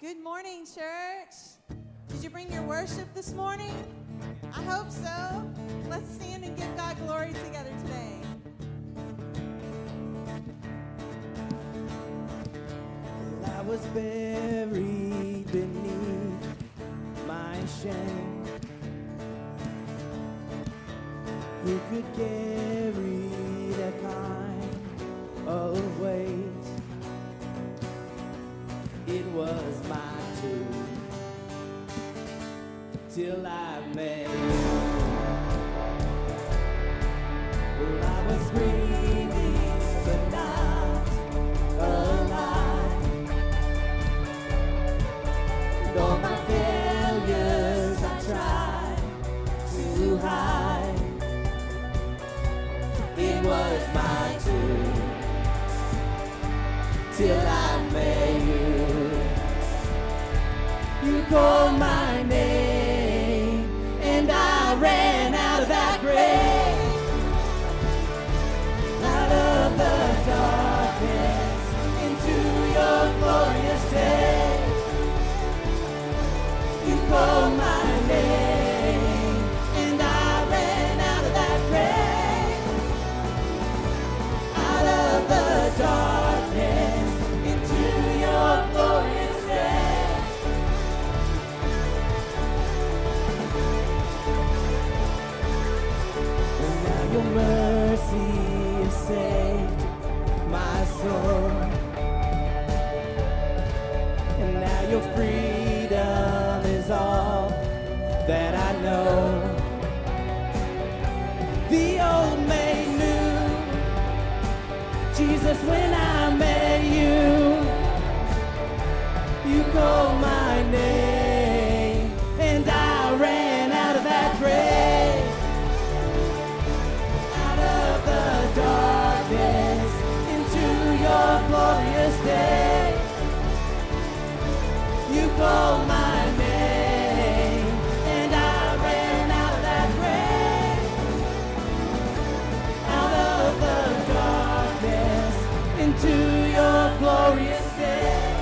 Good morning, church. Did you bring your worship this morning? I hope so. Let's stand and give God glory together today. Well, I was buried beneath my shame. You could carry that kind of weight. It was my tomb till I met you. Well, I was breathing, but not alive. And all my failures I tried to hide. It was my tomb till I met you. You called my name, and I ran out of that grave, out of the darkness, into your glorious day. You called my name, and I ran out of that grave, out of the darkness, into your glorious day. Your mercy has saved my soul, and now your freedom is all that I know. The old made new, Jesus, when I met you, you called my name, and I ran out of that grave. Glorious day, you called my name, and I ran out of that grave, out of the darkness, into your glorious day.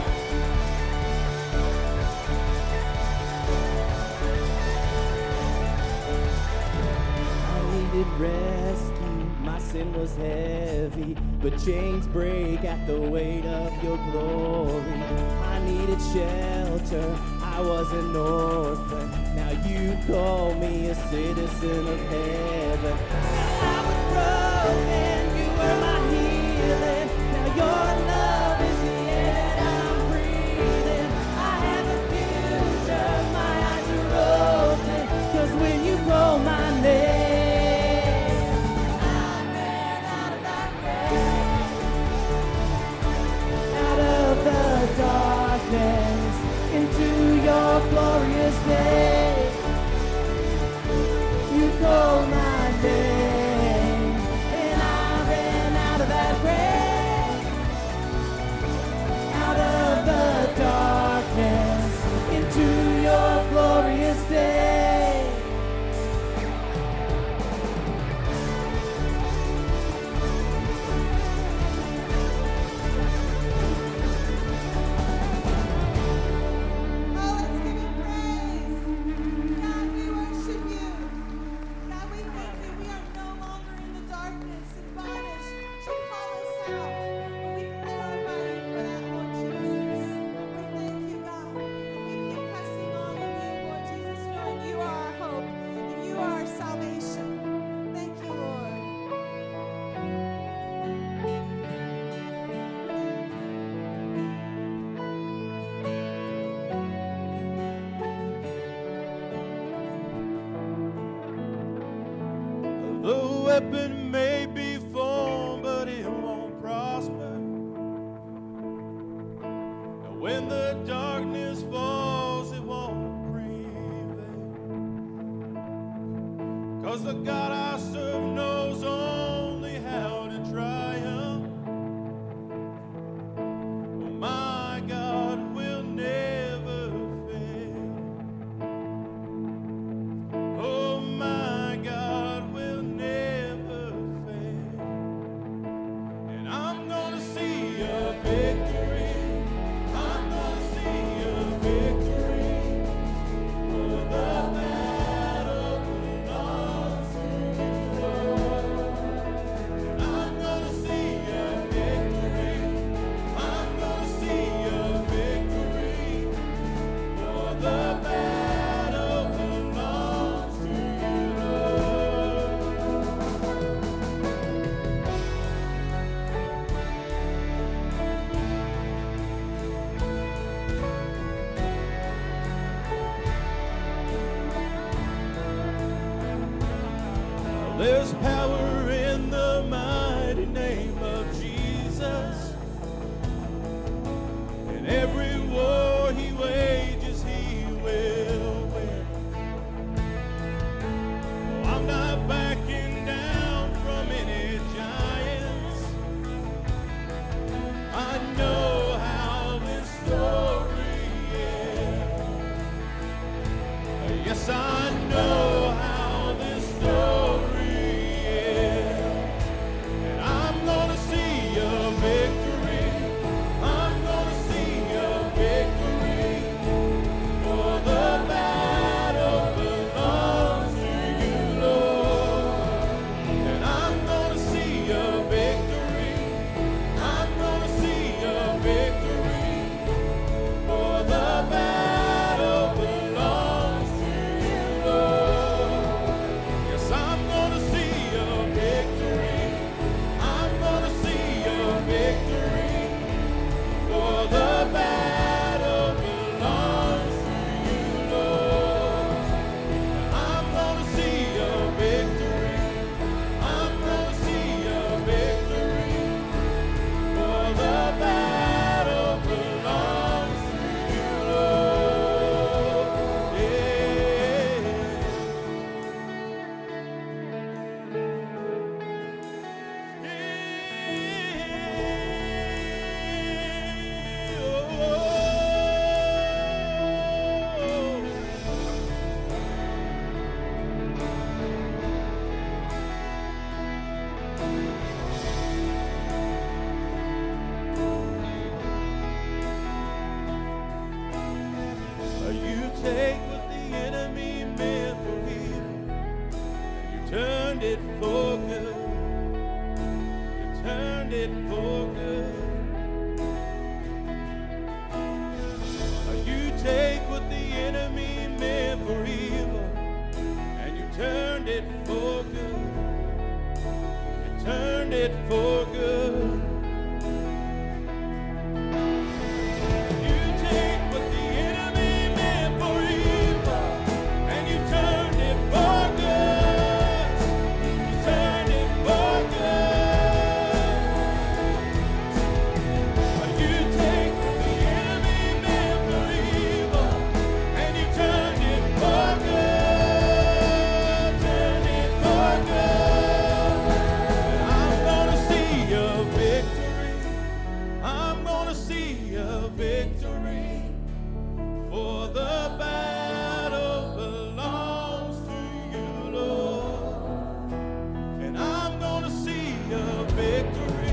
I needed rescue, my sin was heavy. But chains break at the weight of your glory. I needed shelter, I was an orphan. Now you call me a citizen of heaven. I was broken, you were my healing. Now your love is the air I'm breathing. I have a future, my eyes are open. 'Cause when you call my name, into your glorious day, you call my name. weapon may be formed, but it won't prosper. And when the darkness falls, it won't prevail. 'Cause the God I serve knows only how to triumph. Oh, my God will never fail. Oh, my God will never fail. And I'm gonna see a victory. I'm gonna see a victory for the man. There's power in the mighty name of Jesus. In every war he wages, he will win. Oh, I'm not backing down from any giants. I know how this story ends. Yes, I know how this story. Victory.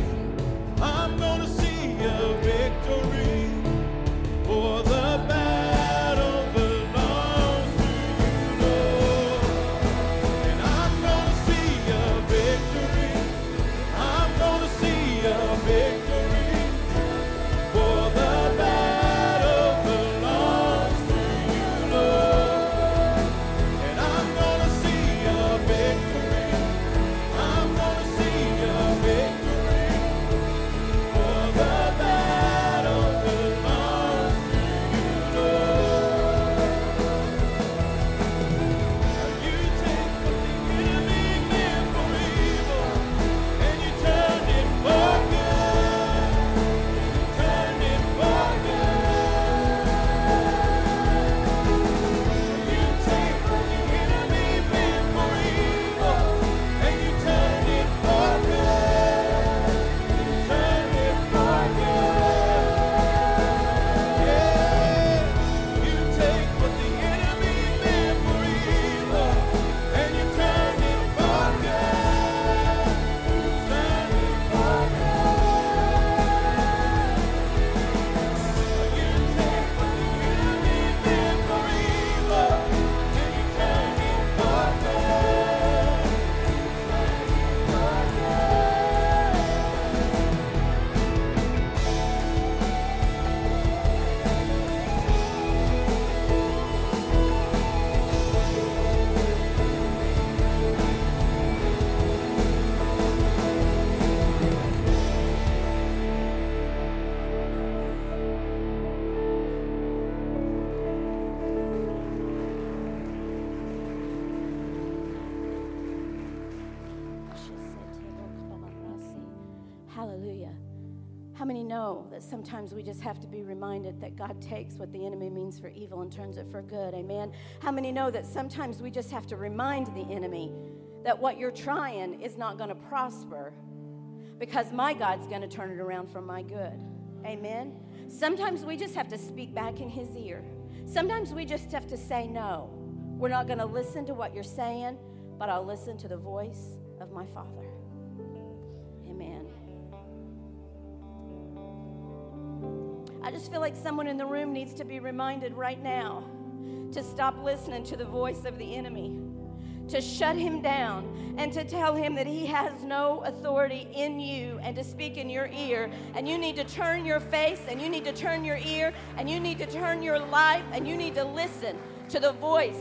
Hallelujah. How many know that sometimes we just have to be reminded that God takes what the enemy means for evil and turns it for good? Amen. How many know that sometimes we just have to remind the enemy that what you're trying is not going to prosper, because my God's going to turn it around for my good? Amen. Sometimes we just have to speak back in his ear. Sometimes we just have to say, no, we're not going to listen to what you're saying, but I'll listen to the voice of my Father. Amen. I just feel like someone in the room needs to be reminded right now to stop listening to the voice of the enemy, to shut him down, and to tell him that he has no authority in you, and to speak in your ear. And you need to turn your face, and you need to turn your ear, and you need to turn your life, and you need to listen to the voice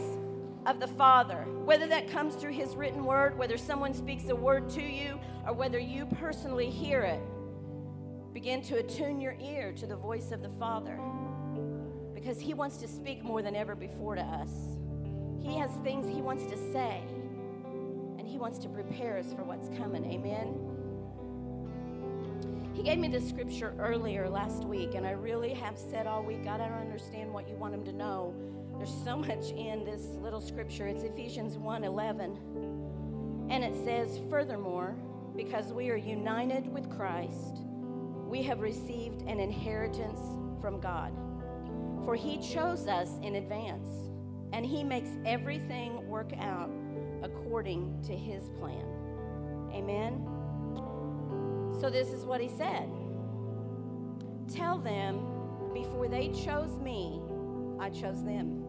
of the Father, whether that comes through his written word, whether someone speaks a word to you, or whether you personally hear it. Begin to attune your ear to the voice of the Father, because he wants to speak more than ever before to us. He has things he wants to say, and he wants to prepare us for what's coming. Amen. He gave me this scripture earlier last week, and I really have said all week, God, I don't understand what you want him to know. There's so much in this little scripture. It's Ephesians 1:11, and it says, furthermore, because we are united with Christ, we have received an inheritance from God, for he chose us in advance, and he makes everything work out according to his plan. Amen. So this is what he said. Tell them, before they chose me, I chose them.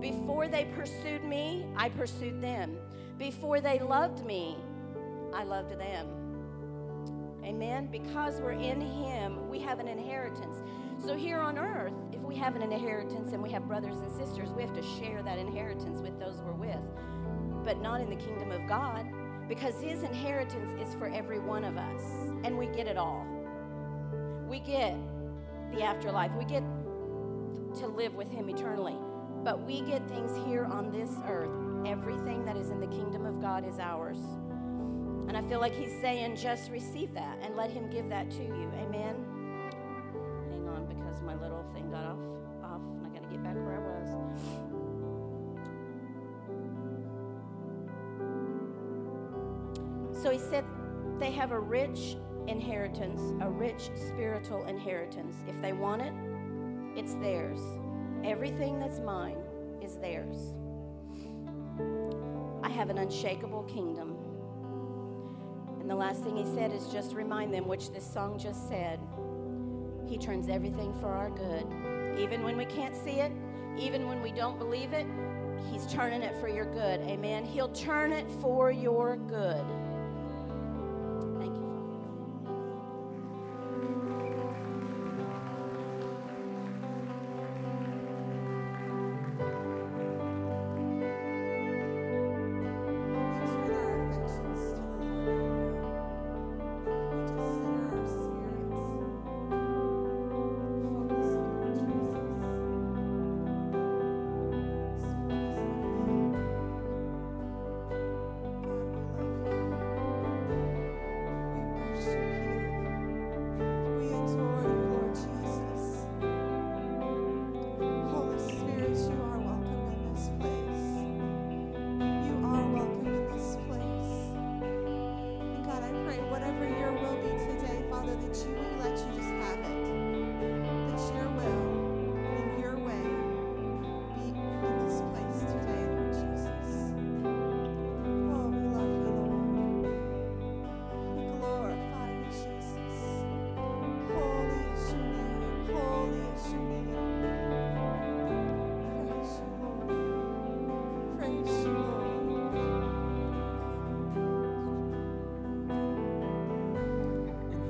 Before they pursued me, I pursued them. Before they loved me, I loved them. Amen. Because we're in him, we have an inheritance. So here on earth, if we have an inheritance and we have brothers and sisters, we have to share that inheritance with those we're with, but not in the kingdom of God, because his inheritance is for every one of us, and we get it all. We get the afterlife. We get to live with him eternally, but we get things here on this earth. Everything that is in the kingdom of God is ours, and I feel like he's saying, just receive that and let him give that to you. Amen. Hang on, because my little thing got off, and I gotta get back where I was. So he said they have a rich inheritance, a rich spiritual inheritance. If they want it, it's theirs. Everything that's mine is theirs. I have an unshakable kingdom. And the last thing he said is just remind them, which this song just said, he turns everything for our good. Even when we can't see it, even when we don't believe it, he's turning it for your good. Amen. He'll turn it for your good.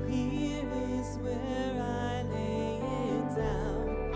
Here is where I lay it down.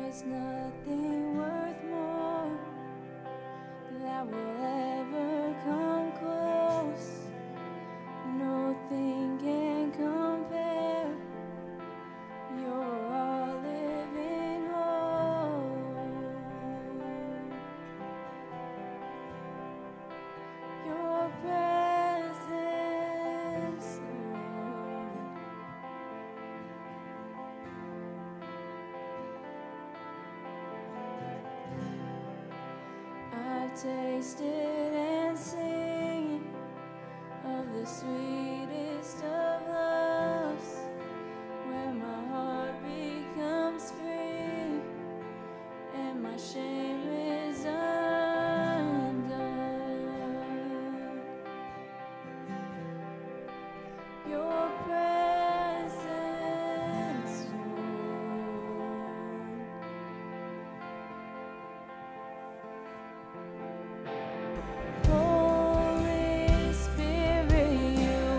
There's nothing worth more that will ever come close. Nothing can compare. You're our living hope. Your presence, tasted and singing of the sweetest of loves, where my heart becomes free and my shame is undone. Your presence, Holy Spirit, you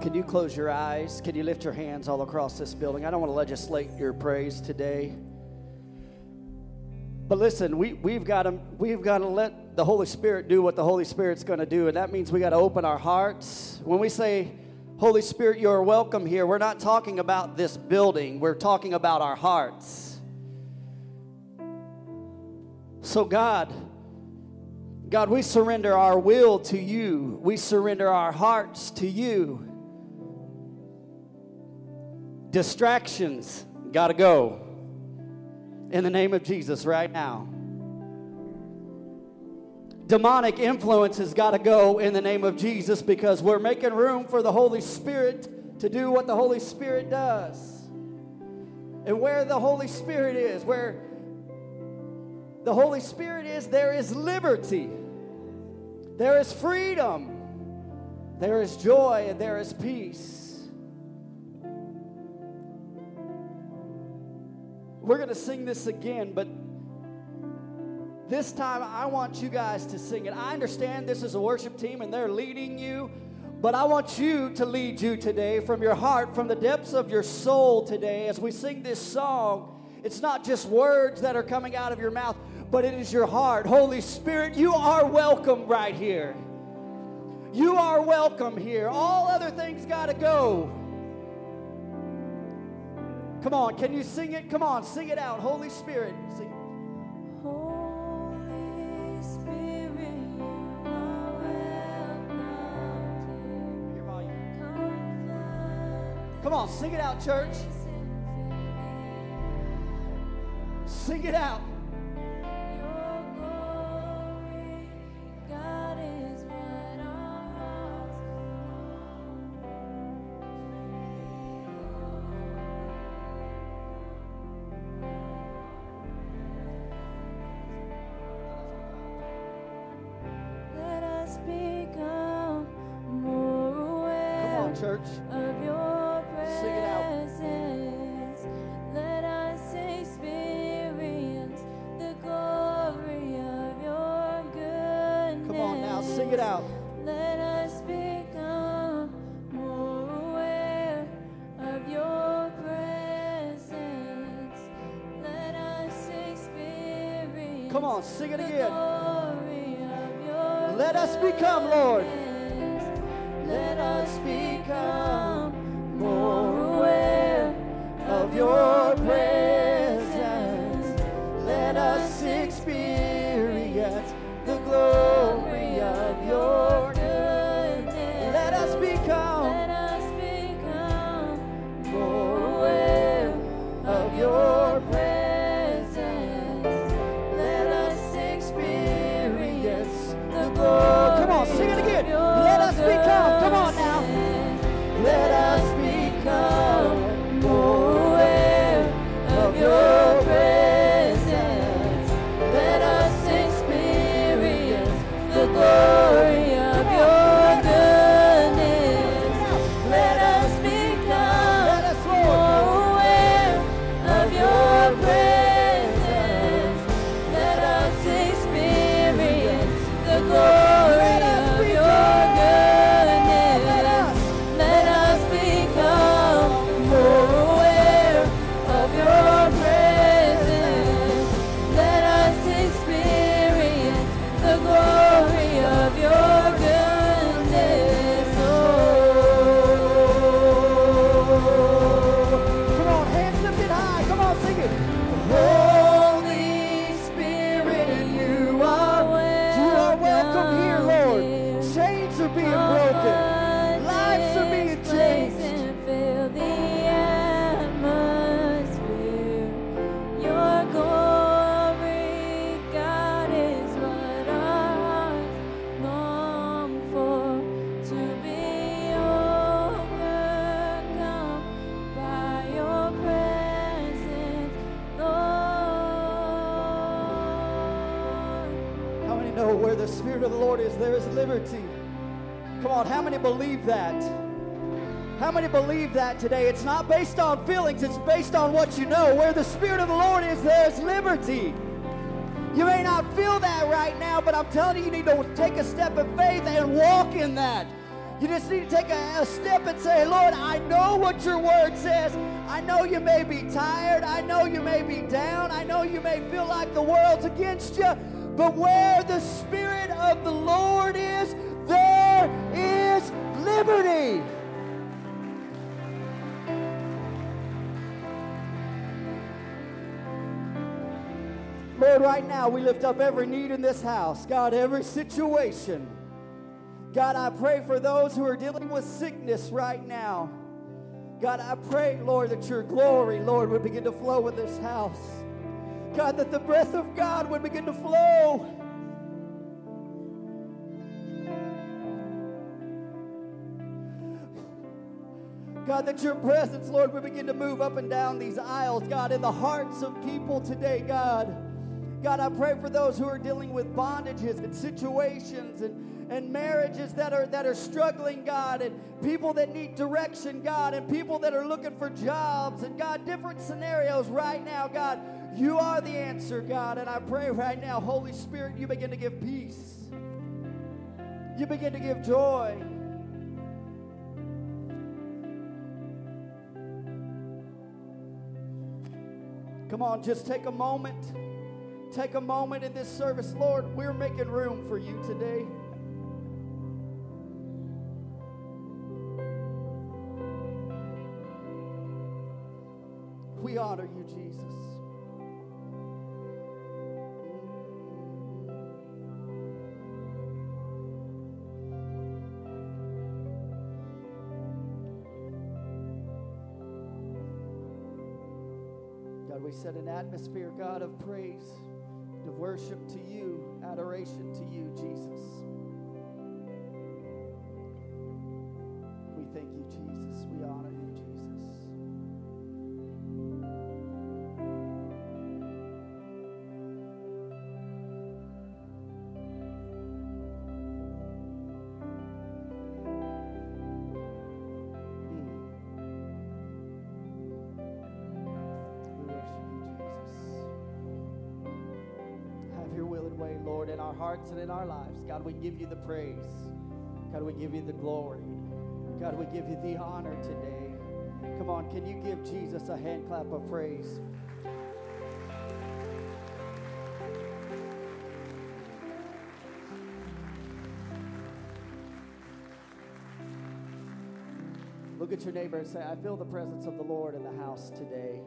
Can you close your eyes? Can you lift your hands all across this building? I don't want to legislate your praise today. But listen, we've got to let the Holy Spirit do what the Holy Spirit's going to do, and that means we got to open our hearts. When we say, Holy Spirit, you're welcome here, we're not talking about this building. We're talking about our hearts. So God, we surrender our will to you. We surrender our hearts to you. Distractions got to go. In the name of Jesus right now. Demonic influence has got to go in the name of Jesus, because we're making room for the Holy Spirit to do what the Holy Spirit does. And where the Holy Spirit is, where the Holy Spirit is, there is liberty. There is freedom. There is joy and there is peace. We're going to sing this again, but this time I want you guys to sing it. I understand this is a worship team and they're leading you, but I want you to lead you today from your heart, from the depths of your soul today. As we sing this song, it's not just words that are coming out of your mouth, but it is your heart. Holy Spirit, you are welcome right here. You are welcome here. All other things got to go. Come on, can you sing it? Come on, sing it out. Holy Spirit, sing it. Holy Spirit, you are welcome. Your volume. Come on, sing it out, church. Sing it out. Church, of your presence, sing it out. Let us experience the glory of your goodness. Come on now, sing it out. Let us become more aware of your presence. Let us experience. Come on, sing it again. Glory of your let us become, Lord. Let us become more aware of your presence. Let us experience the glory of your goodness. Let us become more aware of your presence. Let us experience the glory. Come on, sing it again. Let us become. Come on now. Let us become more aware of your presence. Let us experience the glory of your goodness. Let us become more aware of your presence. Let us experience the glory of your goodness. The Spirit of the Lord is, there is liberty. Come on, how many believe that? How many believe that today? It's not based on feelings, it's based on what you know. Where the Spirit of the Lord is, there's liberty. You may not feel that right now, but I'm telling you, you need to take a step of faith and walk in that. You just need to take a step and say, Lord, I know what your word says. I know you may be tired. I know you may be down. I know you may feel like the world's against you. But where the Spirit of the Lord is, there is liberty. Lord, right now we lift up every need in this house. God, every situation. God, I pray for those who are dealing with sickness right now. God, I pray, Lord, that your glory, Lord, would begin to flow in this house. God, that the breath of God would begin to flow. God, that your presence, Lord, would begin to move up and down these aisles, God, in the hearts of people today, God. God, I pray for those who are dealing with bondages and situations and marriages that are struggling, God, and people that need direction, God, and people that are looking for jobs, and God, different scenarios right now, God. You are the answer, God, and I pray right now, Holy Spirit, you begin to give peace. You begin to give joy. Come on, just take a moment. Take a moment in this service. Lord, we're making room for you today. We honor you, Jesus. God, we set an atmosphere, God, of praise, of worship to you, adoration to you, Jesus. We thank you, Jesus. We honor you, Jesus. Lord, in our hearts and in our lives, God, we give you the praise. God, we give you the glory. God, we give you the honor today. Come on, can you give Jesus a hand clap of praise? Look at your neighbor and say, I feel the presence of the Lord in the house today.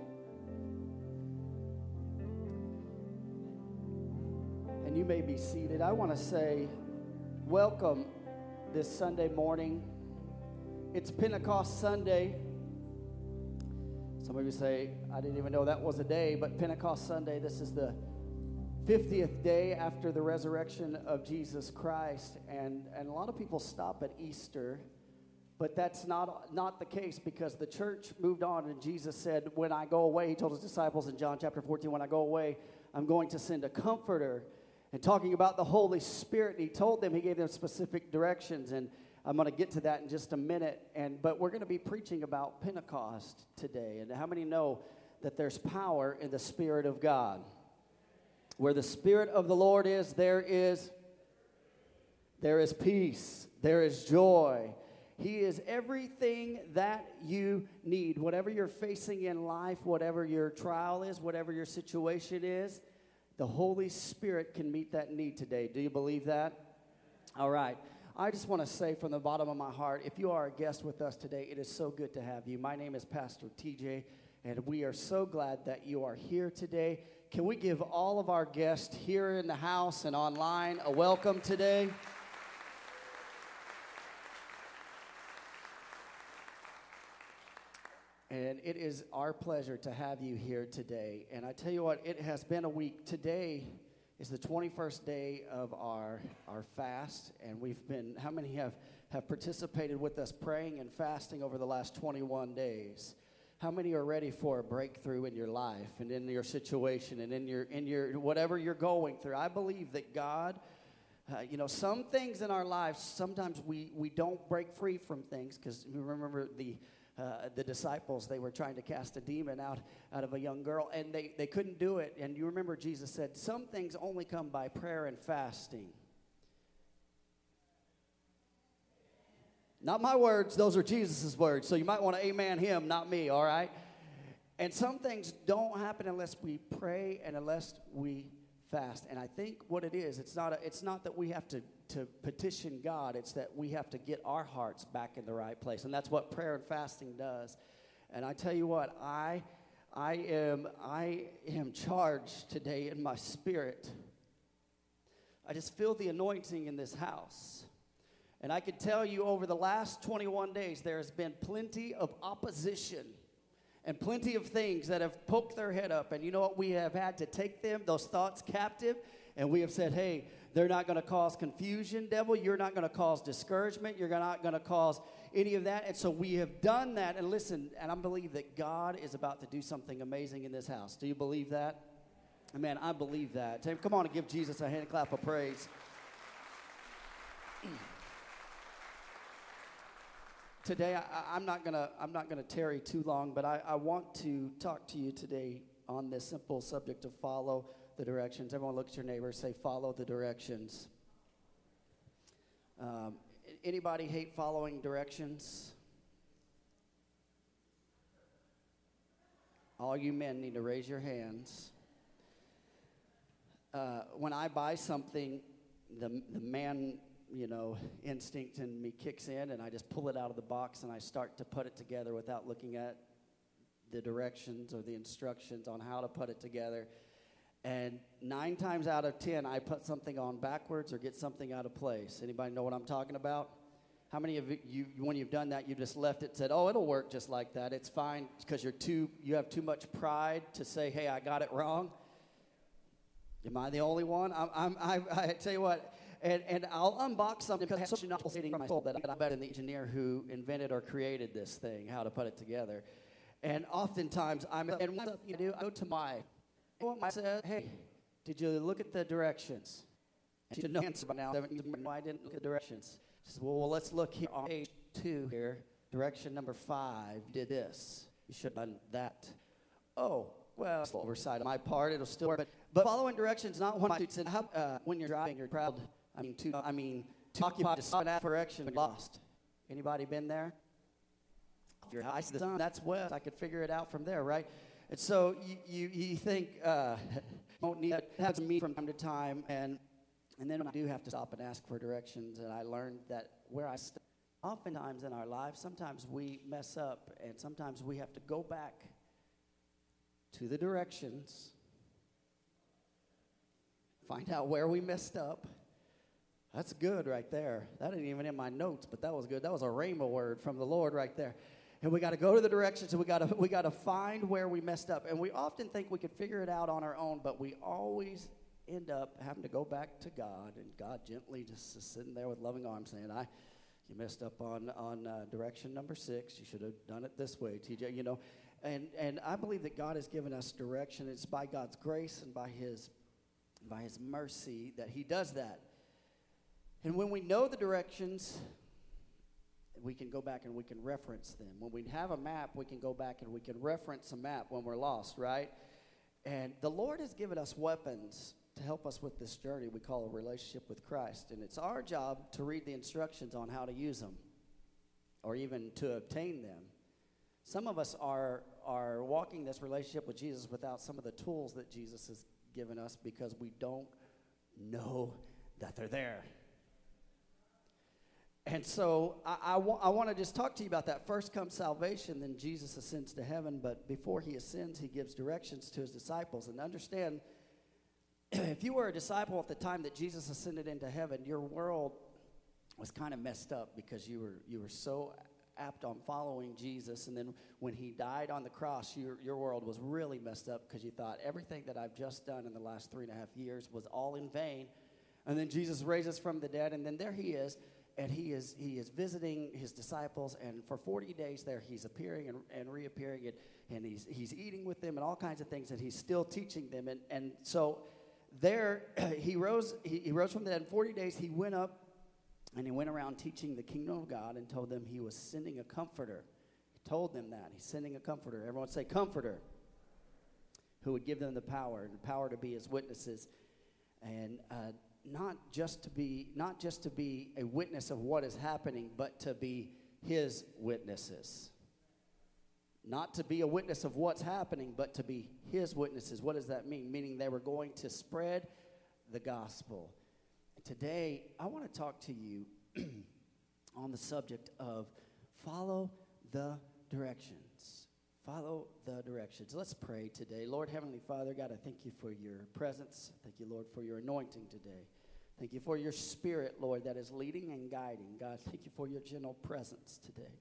You may be seated. I want to say welcome this Sunday morning. It's Pentecost Sunday. Some of you say, I didn't even know that was a day, but Pentecost Sunday, this is the 50th day after the resurrection of Jesus Christ. And a lot of people stop at Easter, but that's not the case, because the church moved on, and Jesus said, when I go away, he told his disciples in John chapter 14, when I go away, I'm going to send a comforter. And talking about the Holy Spirit, he told them, he gave them specific directions, and I'm going to get to that in just a minute. But we're going to be preaching about Pentecost today. And how many know that there's power in the Spirit of God? Where the Spirit of the Lord is, there is peace, there is joy. He is everything that you need. Whatever you're facing in life, whatever your trial is, whatever your situation is, the Holy Spirit can meet that need today. Do you believe that? All right. I just want to say from the bottom of my heart, if you are a guest with us today, it is so good to have you. My name is Pastor TJ, and we are so glad that you are here today. Can we give all of our guests here in the house and online a welcome today? And it is our pleasure to have you here today. And I tell you what, it has been a week. Today is the 21st day of our fast. And we've been, how many have participated with us praying and fasting over the last 21 days? How many are ready for a breakthrough in your life and in your situation and in your whatever you're going through? I believe that God, some things in our lives, sometimes we don't break free from things, because you remember the disciples, they were trying to cast a demon out of a young girl, and they couldn't do it. And you remember Jesus said, some things only come by prayer and fasting. Not my words, those are Jesus' words. So you might want to amen him, not me, all right? And some things don't happen unless we pray and unless we fast. And I think what it is, it's not that we have to petition God. It's that we have to get our hearts back in the right place. And that's what prayer and fasting does. And I tell you what, I am charged today in my spirit. I just feel the anointing in this house. And I can tell you over the last 21 days, there has been plenty of opposition and plenty of things that have poked their head up. And you know what? We have had to take them, those thoughts captive, and we have said, hey, they're not going to cause confusion, devil. You're not going to cause discouragement. You're not going to cause any of that. And so we have done that. And listen, and I believe that God is about to do something amazing in this house. Do you believe that? Man, I believe that. Come on and give Jesus a hand clap of praise. Today, I'm not going to tarry too long, but I want to talk to you today on this simple subject of follow the directions. Everyone look at your neighbor, say, follow the directions. Anybody hate following directions? All you men need to raise your hands. When I buy something, the man, you know, instinct in me kicks in, and I just pull it out of the box, and I start to put it together without looking at the directions or the instructions on how to put it together. And 9 times out of 10, I put something on backwards or get something out of place. Anybody know what I'm talking about? How many of you, when you've done that, you just left it, said, oh, it'll work just like that. It's fine, because you have too much pride to say, hey, I got it wrong. Am I the only one? I tell you what, and I'll unbox something because I have such an awful in my soul that I'm better than the engineer who invented or created this thing, how to put it together. And oftentimes, I go to my... I said, hey, did you look at the directions? And she didn't know the answer by now. I didn't look at the directions. She said, well, let's look here on page 2 here. Direction number 5 did this. You should have done that. Oh, well, it's oversight on my part. It'll still work. But following directions, not one. Dude said, when you're driving, you're proud. Too occupied to stop and ask direction when you're lost. Anybody been there? If you're high, that's west. I could figure it out from there, right? And so you think won't need that. It has me from time to time, and then I do have to stop and ask for directions. And I learned that where I stop, oftentimes in our lives, sometimes we mess up, and sometimes we have to go back to the directions, find out where we messed up. That's good right there. That ain't even in my notes, but that was good. That was a rhema word from the Lord right there. And we got to go to the directions, and we got to find where we messed up. And we often think we could figure it out on our own, but we always end up having to go back to God, and God gently just is sitting there with loving arms saying, you messed up on direction number 6. You should have done it this way, TJ, you know. And I believe that God has given us direction. It's by God's grace and by his mercy that he does that. And when we know the directions, we can go back and we can reference them. When we have a map, we can go back and we can reference a map when we're lost, right? And the Lord has given us weapons to help us with this journey we call a relationship with Christ. And it's our job to read the instructions on how to use them or even to obtain them. Some of us are walking this relationship with Jesus without some of the tools that Jesus has given us because we don't know that they're there. And so I want to just talk to you about that. First comes salvation, then Jesus ascends to heaven. But before he ascends, he gives directions to his disciples. And understand, if you were a disciple at the time that Jesus ascended into heaven, your world was kind of messed up because you were so apt on following Jesus. And then when he died on the cross, your world was really messed up because you thought everything that I've just done in the last 3.5 years was all in vain. And then Jesus raises from the dead, and then there he is. And he is visiting his disciples, and for 40 days there he's appearing and reappearing, and he's eating with them and all kinds of things, and he's still teaching them. And so there he rose from the dead. In 40 days he went up, and he went around teaching the kingdom of God and told them he was sending a comforter. He told them that. He's sending a comforter. Everyone say comforter. Who would give them the power to be his witnesses. And not just to be a witness of what is happening, but to be his witnesses. Not to be a witness of what's happening, but to be his witnesses. What does that mean? Meaning they were going to spread the gospel. Today, I want to talk to you on the subject of follow the directions. Follow the directions. Let's pray today. Lord, Heavenly Father, God, I thank you for your presence. Thank you, Lord, for your anointing today. Thank you for your spirit, Lord, that is leading and guiding. God, thank you for your gentle presence today.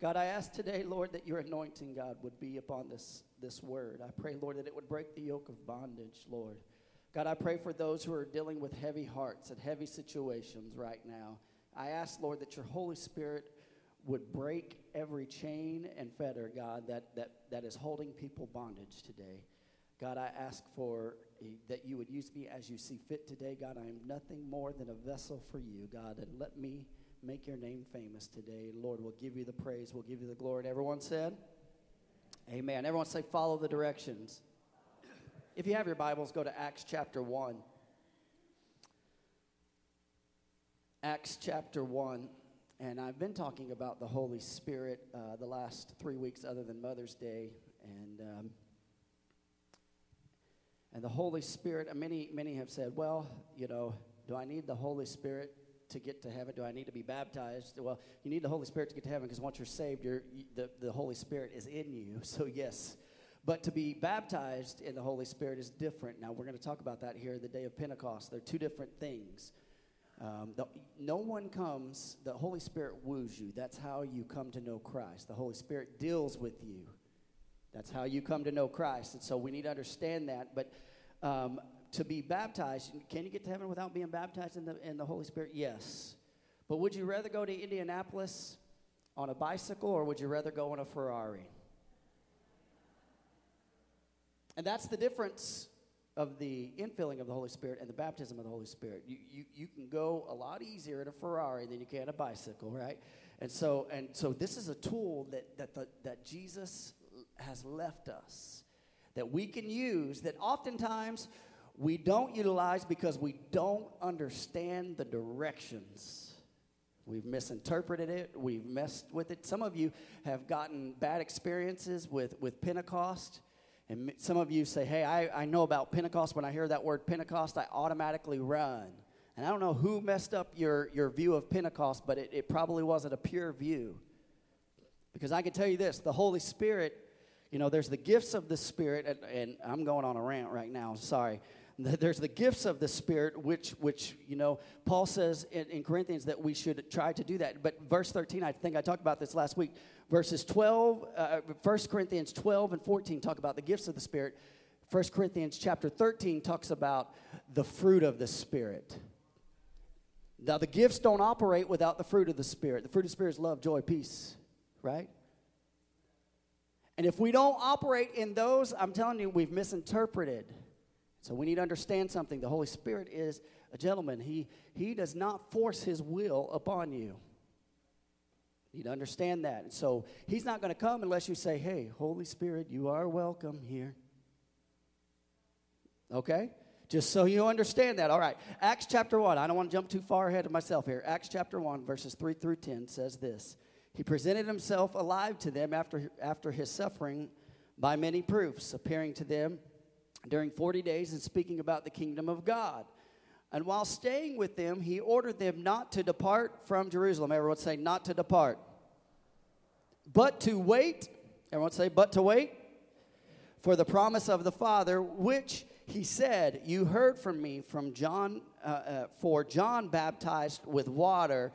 God, I ask today, Lord, that your anointing, God, would be upon this word. I pray, Lord, that it would break the yoke of bondage, Lord. God, I pray for those who are dealing with heavy hearts and heavy situations right now. I ask, Lord, that your Holy Spirit would break every chain and fetter, God, that is holding people bondage today. God, I ask for that you would use me as you see fit today. God, I am nothing more than a vessel for you, God, and let me make your name famous today. Lord, we'll give you the praise. We'll give you the glory. And everyone said, amen. Everyone say, follow the directions. If you have your Bibles, go to Acts chapter 1. Acts chapter 1. And I've been talking about the Holy Spirit the last 3 weeks other than Mother's Day. And the Holy Spirit, many have said, well, you know, do I need the Holy Spirit to get to heaven? Do I need to be baptized? Well, you need the Holy Spirit to get to heaven because once you're saved, the Holy Spirit is in you. So yes. But to be baptized in the Holy Spirit is different. Now, we're going to talk about that here the day of Pentecost. They're two different things. No one comes, the Holy Spirit woos you. That's how you come to know Christ. The Holy Spirit deals with you. That's how you come to know Christ. And so we need to understand that. But to be baptized, can you get to heaven without being baptized in the Holy Spirit? Yes. But would you rather go to Indianapolis on a bicycle or would you rather go in a Ferrari? And that's the difference of the infilling of the Holy Spirit and the baptism of the Holy Spirit. You can go a lot easier in a Ferrari than you can a bicycle, right? And so this is a tool that Jesus has left us that we can use that oftentimes we don't utilize because we don't understand the directions. We've misinterpreted it. We've messed with it. Some of you have gotten bad experiences with Pentecost. And some of you say, hey, I know about Pentecost. When I hear that word Pentecost, I automatically run. And I don't know who messed up your view of Pentecost, but it probably wasn't a pure view. Because I can tell you this, the Holy Spirit, you know, there's the gifts of the Spirit, and I'm going on a rant right now, sorry. There's the gifts of the Spirit, which you know, Paul says in Corinthians that we should try to do that. But verse 13, I think I talked about this last week. Verses 12, 1 Corinthians 12 and 14 talk about the gifts of the Spirit. 1 Corinthians chapter 13 talks about the fruit of the Spirit. Now, the gifts don't operate without the fruit of the Spirit. The fruit of the Spirit is love, joy, peace, right? And if we don't operate in those, I'm telling you, we've misinterpreted. So we need to understand something. The Holy Spirit is a gentleman. He does not force his will upon you. You need to understand that. And so he's not going to come unless you say, hey, Holy Spirit, you are welcome here. Okay? Just so you understand that. All right. Acts chapter 1. I don't want to jump too far ahead of myself here. Acts chapter 1, verses 3 through 10 says this. He presented himself alive to them after his suffering by many proofs, appearing to them during 40 days and speaking about the kingdom of God. And while staying with them, he ordered them not to depart from Jerusalem. Everyone say, not to depart. But to wait. Everyone say, but to wait. For the promise of the Father, which he said, you heard from me from John, for John baptized with water,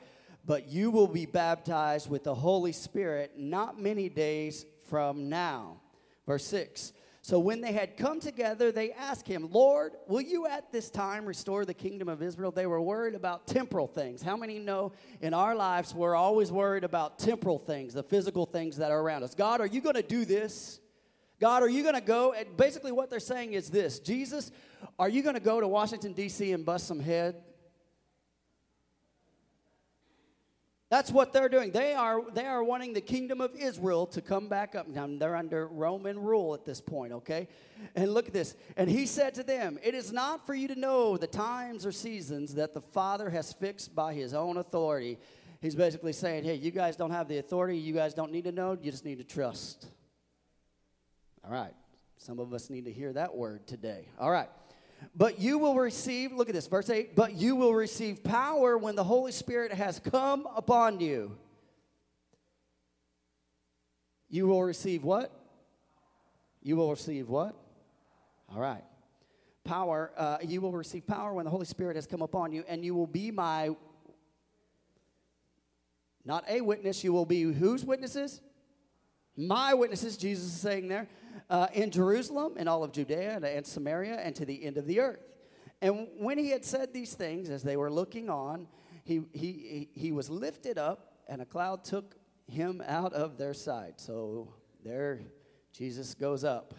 but you will be baptized with the Holy Spirit not many days from now. Verse 6. So when they had come together, they asked him, Lord, will you at this time restore the kingdom of Israel? They were worried about temporal things. How many know in our lives we're always worried about temporal things, the physical things that are around us? God, are you going to do this? God, are you going to go? And basically what they're saying is this. Jesus, are you going to go to Washington, D.C. and bust some head? That's what they're doing. They are wanting the kingdom of Israel to come back up. Now, they're under Roman rule at this point, okay? And look at this. And he said to them, "It is not for you to know the times or seasons that the Father has fixed by his own authority." He's basically saying, hey, you guys don't have the authority. You guys don't need to know. You just need to trust. All right. Some of us need to hear that word today. All right. But you will receive, look at this, verse 8, but you will receive power when the Holy Spirit has come upon you. You will receive what? You will receive what? All right. Power, you will receive power when the Holy Spirit has come upon you, and you will be my, not a witness, you will be whose witnesses? My witnesses, Jesus is saying there. In Jerusalem and all of Judea and Samaria and to the end of the earth. And when he had said these things, as they were looking on, he was lifted up, and a cloud took him out of their sight. So there Jesus goes up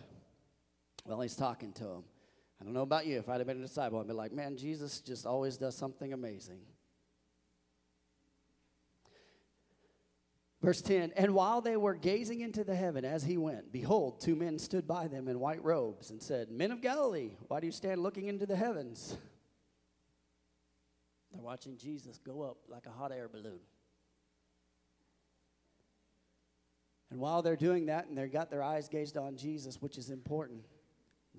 while he's talking to him. I don't know about you. If I'd have been a disciple, I'd be like, man, Jesus just always does something amazing. Verse 10, and while they were gazing into the heaven as he went, behold, two men stood by them in white robes and said, "Men of Galilee, why do you stand looking into the heavens?" They're watching Jesus go up like a hot air balloon. And while they're doing that and they've got their eyes gazed on Jesus, which is important,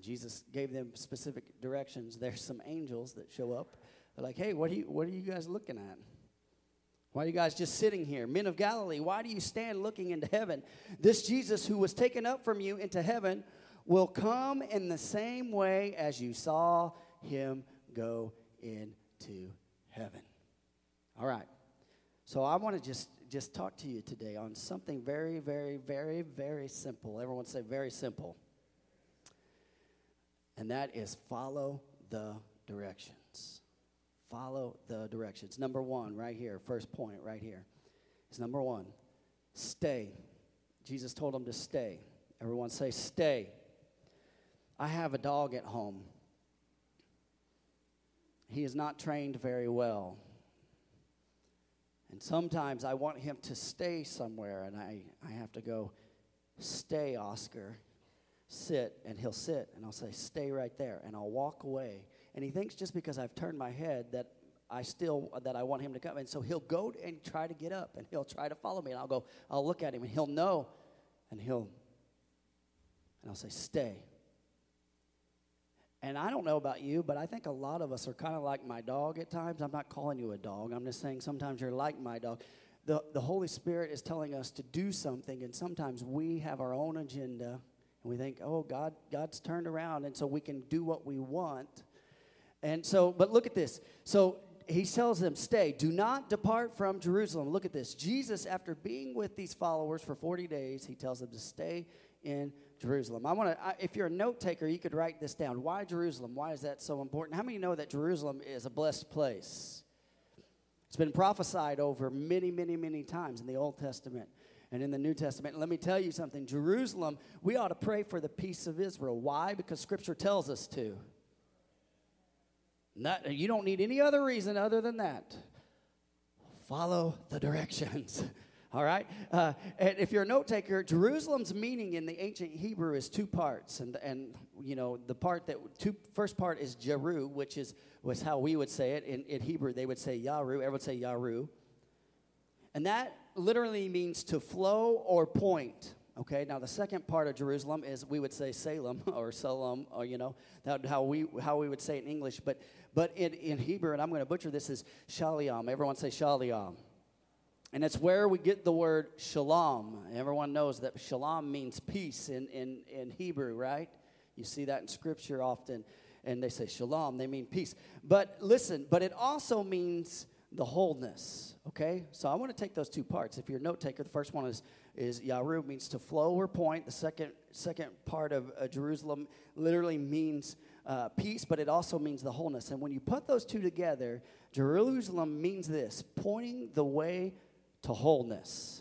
Jesus gave them specific directions. There's some angels that show up. They're like, hey, what are you guys looking at? Why are you guys just sitting here? Men of Galilee, why do you stand looking into heaven? This Jesus who was taken up from you into heaven will come in the same way as you saw him go into heaven. All right. So I want to just talk to you today on something very, very, very, very simple. Everyone say very simple. And that is follow the directions. Follow the directions. Number one, right here, first point right here. It's number one, stay. Jesus told them to stay. Everyone say, stay. I have a dog at home. He is not trained very well. And sometimes I want him to stay somewhere, and I have to go, stay, Oscar, sit, and he'll sit. And I'll say, stay right there, and I'll walk away. And he thinks just because I've turned my head that I want him to come. And so he'll go and try to get up, and he'll try to follow me. And I'll look at him, and he'll know, and I'll say, stay. And I don't know about you, but I think a lot of us are kind of like my dog at times. I'm not calling you a dog. I'm just saying sometimes you're like my dog. The Holy Spirit is telling us to do something, and sometimes we have our own agenda, and we think, oh, God's turned around, and so we can do what we want. And so, but look at this. So he tells them, stay. Do not depart from Jerusalem. Look at this. Jesus, after being with these followers for 40 days, he tells them to stay in Jerusalem. If you're a note taker, you could write this down. Why Jerusalem? Why is that so important? How many know that Jerusalem is a blessed place? It's been prophesied over many, many, many times in the Old Testament and in the New Testament. And let me tell you something. Jerusalem, we ought to pray for the peace of Israel. Why? Because Scripture tells us to. Not, you don't need any other reason other than that. Follow the directions. All right? And if you're a note taker, Jerusalem's meaning in the ancient Hebrew is two parts. And you know, the part first part is Jeru, which was how we would say it. In Hebrew, they would say Yaru. Everyone would say Yaru. And that literally means to flow or point. Okay, now the second part of Jerusalem is we would say Salem or Shalom, or you know, that how we would say it in English, but in Hebrew, and I'm going to butcher this, is shalom. Everyone say shalom. And it's where we get the word shalom. Everyone knows that shalom means peace in Hebrew, right? You see that in Scripture often, and they say shalom, they mean peace. But listen, but it also means the wholeness, okay? So I want to take those two parts. If you're a note taker, the first one is Yaru, means to flow or point. The second part of Jerusalem literally means peace, but it also means the wholeness. And when you put those two together, Jerusalem means this, pointing the way to wholeness.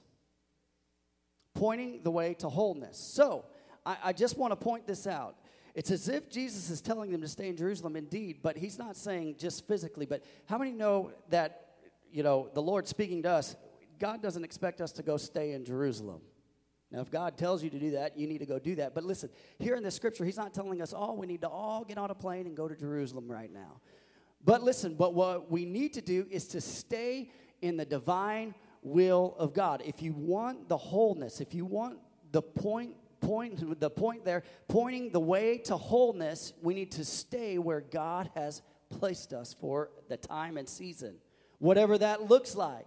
Pointing the way to wholeness. So I just want to point this out. It's as if Jesus is telling them to stay in Jerusalem indeed, but he's not saying just physically. But how many know that, you know, the Lord speaking to us, God doesn't expect us to go stay in Jerusalem. Now, if God tells you to do that, you need to go do that. But listen, here in the scripture, he's not telling us, oh, we need to all get on a plane and go to Jerusalem right now. But listen, but what we need to do is to stay in the divine will of God. If you want the wholeness, if you want the point there, pointing the way to wholeness, we need to stay where God has placed us for the time and season, whatever that looks like.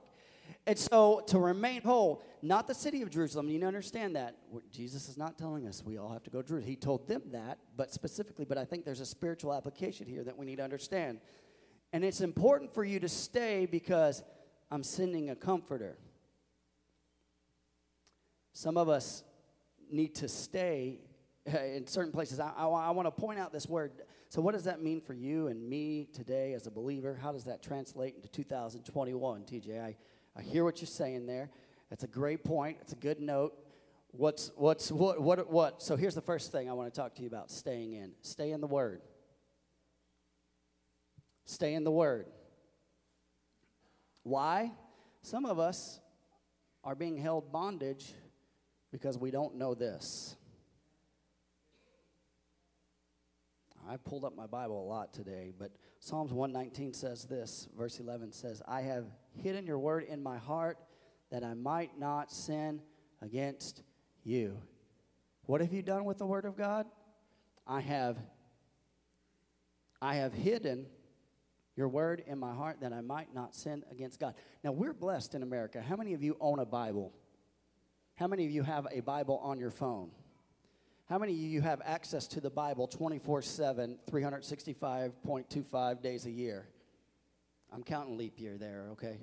And so to remain whole, not the city of Jerusalem, you need to understand that. Jesus is not telling us we all have to go to Jerusalem. He told them that, but specifically, but I think there's a spiritual application here that we need to understand. And it's important for you to stay because I'm sending a comforter. Some of us need to stay in certain places. I want to point out this word. So what does that mean for you and me today as a believer? How does that translate into 2021, TJ? I hear what you're saying there. That's a great point. It's a good note. What? So here's the first thing I want to talk to you about, staying in. Stay in the Word. Stay in the Word. Why? Some of us are being held bondage because we don't know this. I pulled up my Bible a lot today, but Psalms 119 says this, verse 11 says, I have hidden your word in my heart that I might not sin against you. What have you done with the word of God? I have hidden your word in my heart that I might not sin against God. Now, we're blessed in America. How many of you own a Bible? How many of you have a Bible on your phone? How many of you have access to the Bible 24/7, 365.25 days a year? I'm counting leap year there, okay?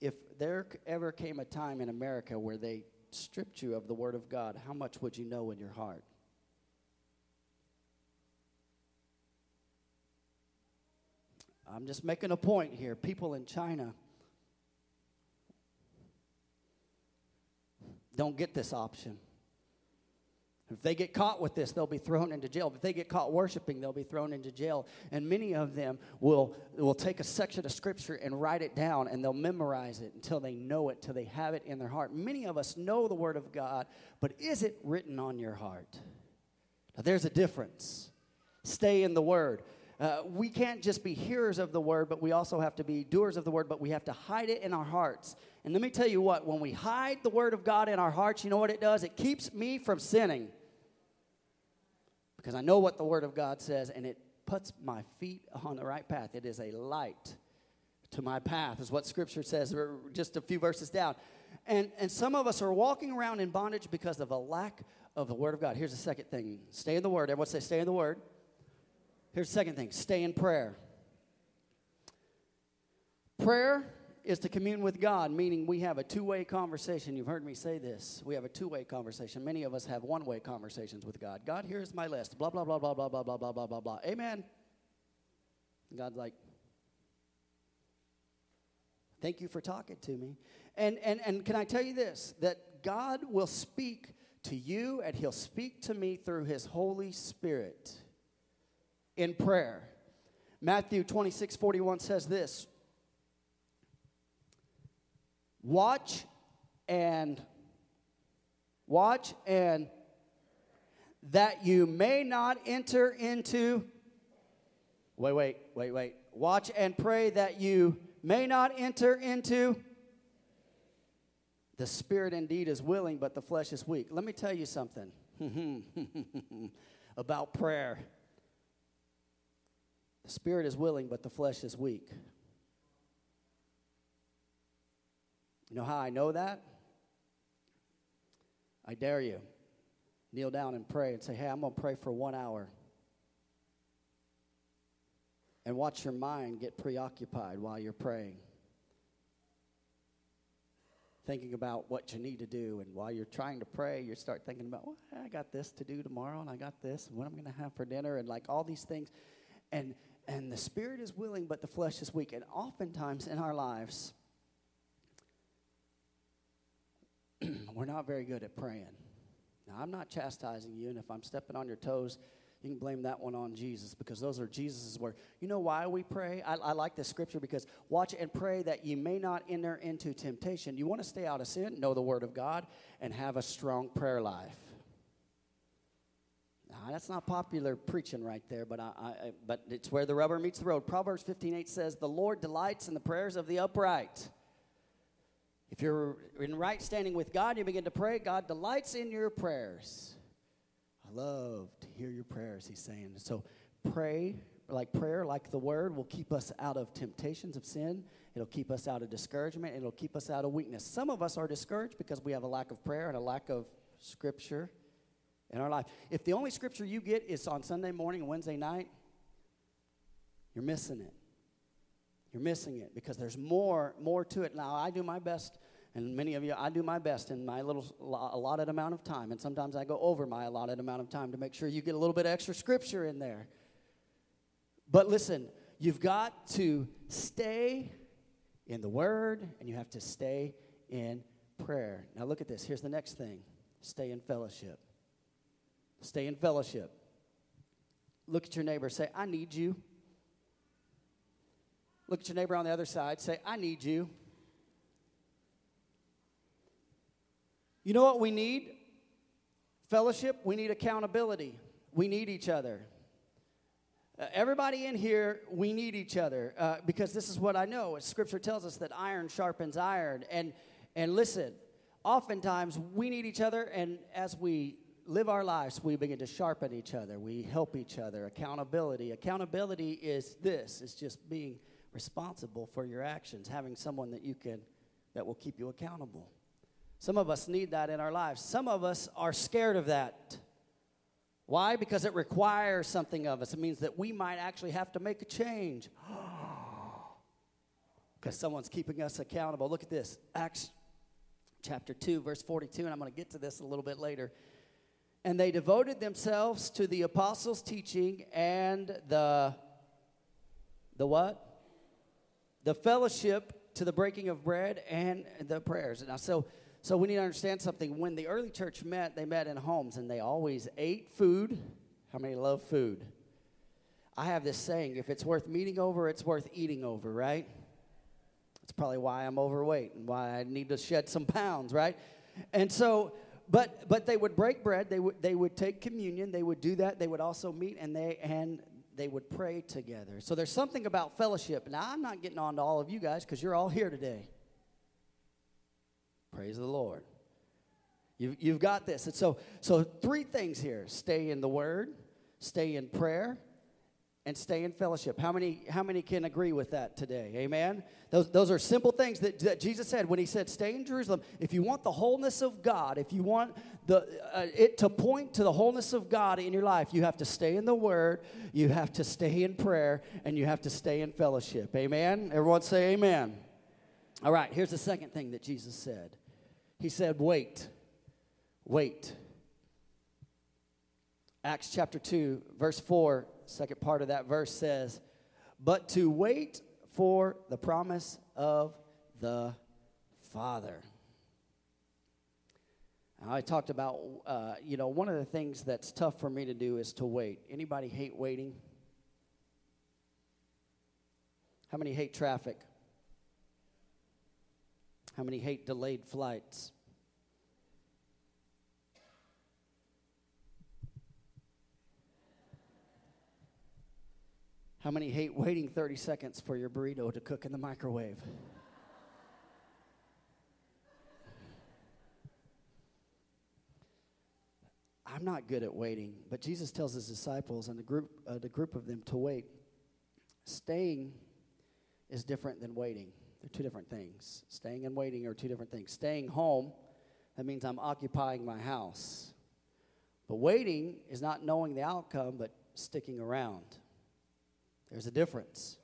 If there ever came a time in America where they stripped you of the Word of God, how much would you know in your heart? I'm just making a point here. People in China don't get this option. If they get caught with this, they'll be thrown into jail. If they get caught worshiping, they'll be thrown into jail. And many of them will take a section of Scripture and write it down, and they'll memorize it until they know it, till they have it in their heart. Many of us know the Word of God, but is it written on your heart? Now, there's a difference. Stay in the Word. We can't just be hearers of the Word, but we also have to be doers of the Word, but we have to hide it in our hearts. And let me tell you what, when we hide the Word of God in our hearts, you know what it does? It keeps me from sinning because I know what the Word of God says, and it puts my feet on the right path. It is a light to my path is what Scripture says just a few verses down. And some of us are walking around in bondage because of a lack of the Word of God. Here's the second thing. Stay in the Word. Everyone say, stay in the Word. Here's the second thing, stay in prayer. Prayer is to commune with God, meaning we have a two-way conversation. You've heard me say this. We have a two-way conversation. Many of us have one-way conversations with God. God, here's my list, blah, blah, blah, blah, blah, blah, blah, blah, blah, blah, blah. Amen. And God's like, thank you for talking to me. And can I tell you this, that God will speak to you and he'll speak to me through his Holy Spirit. In prayer. Matthew 26:41 says this. Watch and that you may not enter into. Wait. Watch and pray that you may not enter into. The spirit indeed is willing, but the flesh is weak. Let me tell you something about prayer. The spirit is willing, but the flesh is weak. You know how I know that? I dare you. Kneel down and pray and say, hey, I'm going to pray for 1 hour. And watch your mind get preoccupied while you're praying. Thinking about what you need to do. And while you're trying to pray, you start thinking about, well, I got this to do tomorrow, and I got this, and what I'm going to have for dinner, and like all these things. And the spirit is willing, but the flesh is weak. And oftentimes in our lives, we're not very good at praying. Now, I'm not chastising you, and if I'm stepping on your toes, You can blame that one on Jesus, because those are Jesus' words. You know why we pray? I like this scripture because watch and pray that you may not enter into temptation. You want to stay out of sin, know the word of God, and have a strong prayer life. Now, that's not popular preaching right there, but it's where the rubber meets the road. Proverbs 15:8 says, "The Lord delights in the prayers of the upright." If you're in right standing with God, you begin to pray, God delights in your prayers. I love to hear your prayers, he's saying. So prayer, like the word, will keep us out of temptations of sin. It'll keep us out of discouragement. It'll keep us out of weakness. Some of us are discouraged because we have a lack of prayer and a lack of scripture in our life. If the only scripture you get is on Sunday morning and Wednesday night, you're missing it. You're missing it because there's more to it. Now, I do my best, and many of you, I do my best in my little allotted amount of time, and sometimes I go over my allotted amount of time to make sure you get a little bit of extra scripture in there. But listen, you've got to stay in the Word, and you have to stay in prayer. Now, look at this. Here's the next thing. Stay in fellowship. Stay in fellowship. Look at your neighbor. Say, I need you. Look at your neighbor on the other side. Say, I need you. You know what we need? Fellowship. We need accountability. We need each other. Everybody in here, we need each other because this is what I know. Scripture tells us that iron sharpens iron. And listen, oftentimes we need each other, and as we live our lives, we begin to sharpen each other. We help each other. Accountability. Accountability is this. It's just being responsible for your actions, having someone that will keep you accountable. Some of us need that in our lives. Some of us are scared of that. Why? Because it requires something of us. It means that we might actually have to make a change because someone's keeping us accountable. Look at this, Acts chapter 2, verse 42, and I'm going to get to this a little bit later. And they devoted themselves to the apostles' teaching and the what? The fellowship, to the breaking of bread and the prayers. Now, so we need to understand something. When the early church met, they met in homes, and they always ate food. How many love food? I have this saying, if it's worth meeting over, it's worth eating over, right? That's probably why I'm overweight and why I need to shed some pounds, right? And so, but they would break bread. They would take communion. They would do that. They would also meet, and they would pray together. So there's something about fellowship. Now, I'm not getting on to all of you guys because you're all here today. Praise the Lord. You've got this. And so three things here. Stay in the Word, stay in prayer, and stay in fellowship. How many can agree with that today? Amen? Those are simple things that Jesus said when he said, stay in Jerusalem. If you want the wholeness of God, if you want it to point to the wholeness of God in your life, you have to stay in the Word, you have to stay in prayer, and you have to stay in fellowship. Amen? Everyone say amen. All right, here's the second thing that Jesus said. He said, wait. Acts chapter 2, verse 4. Second part of that verse says, but to wait for the promise of the Father. Now, I talked about, one of the things that's tough for me to do is to wait. Anybody hate waiting? How many hate traffic? How many hate delayed flights? How many hate waiting 30 seconds for your burrito to cook in the microwave? I'm not good at waiting, but Jesus tells his disciples and the group of them to wait. Staying is different than waiting. They're two different things. Staying and waiting are two different things. Staying home, that means I'm occupying my house. But waiting is not knowing the outcome, but sticking around. There's a difference.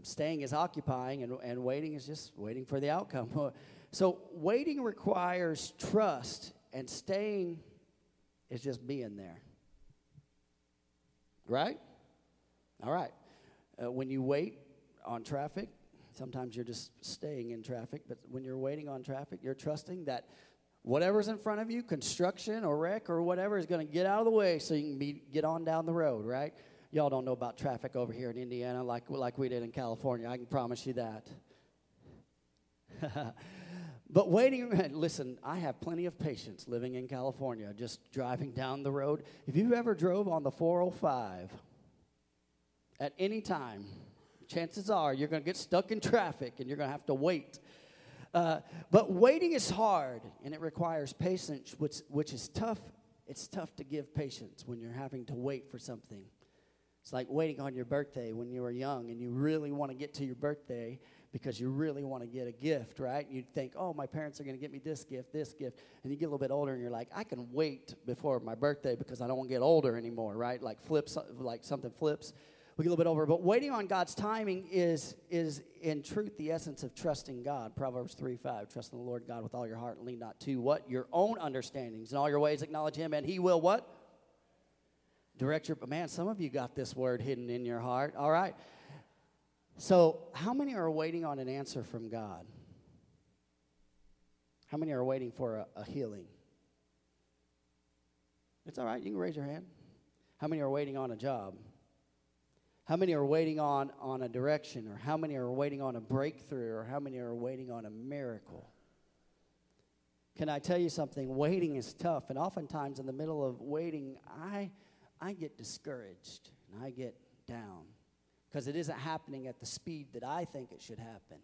Staying is occupying, and waiting is just waiting for the outcome. So waiting requires trust, and staying is just being there. Right? All right. When you wait on traffic, sometimes you're just staying in traffic, but when you're waiting on traffic, you're trusting that Whatever's in front of you, construction or wreck or whatever, is going to get out of the way so you can get on down the road, right? Y'all don't know about traffic over here in Indiana like we did in California. I can promise you that. But waiting, listen, I have plenty of patience living in California, just driving down the road. If you ever drove on the 405 at any time, chances are you're going to get stuck in traffic and you're going to have to wait. But waiting is hard, and it requires patience, which is tough. It's tough to give patience when you're having to wait for something. It's like waiting on your birthday when you were young, and you really want to get to your birthday because you really want to get a gift, right? You think, oh, my parents are going to get me this gift, and you get a little bit older, and you're like, I can wait before my birthday because I don't want to get older anymore, right? Like something flips. We get a little bit over, but waiting on God's timing is in truth the essence of trusting God. Proverbs 3:5, trust in the Lord God with all your heart and lean not to what? Your own understandings. In all your ways acknowledge him, and he will what? Direct your, man, some of you got this word hidden in your heart. All right. So how many are waiting on an answer from God? How many are waiting for a healing? It's all right. You can raise your hand. How many are waiting on a job? How many are waiting on a direction, or how many are waiting on a breakthrough, or how many are waiting on a miracle? Can I tell you something? Waiting is tough, and oftentimes in the middle of waiting, I get discouraged, and I get down because it isn't happening at the speed that I think it should happen.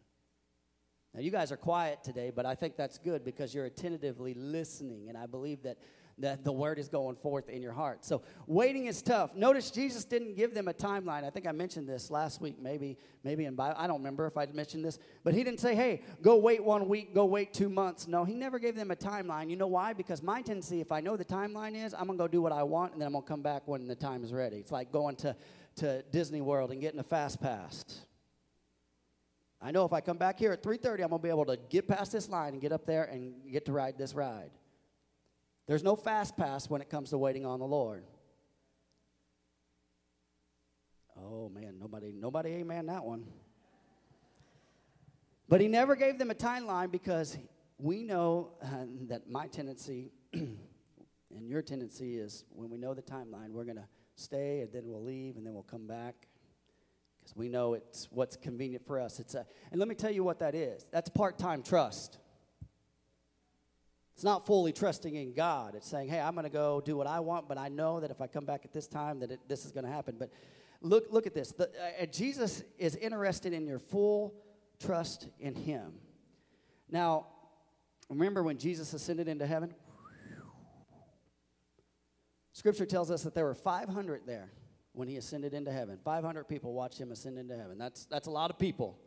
Now, you guys are quiet today, but I think that's good because you're attentively listening, and I believe that the word is going forth in your heart. So waiting is tough. Notice Jesus didn't give them a timeline. I think I mentioned this last week, maybe in Bible. I don't remember if I mentioned this. But he didn't say, hey, go wait 1 week, go wait 2 months. No, he never gave them a timeline. You know why? Because my tendency, if I know the timeline is, I'm going to go do what I want, and then I'm going to come back when the time is ready. It's like going to Disney World and getting a fast pass. I know if I come back here at 3:30, I'm going to be able to get past this line and get up there and get to ride this ride. There's no fast pass when it comes to waiting on the Lord. Oh, man, nobody amen that one. But he never gave them a timeline because we know that my tendency and your tendency is when we know the timeline, we're going to stay and then we'll leave and then we'll come back because we know it's what's convenient for us. And let me tell you what that is. That's part-time trust. It's not fully trusting in God. It's saying, hey, I'm going to go do what I want, but I know that if I come back at this time that this is going to happen. But look at this. Jesus is interested in your full trust in him. Now, remember when Jesus ascended into heaven? Scripture tells us that there were 500 there when he ascended into heaven. 500 people watched him ascend into heaven. That's a lot of people.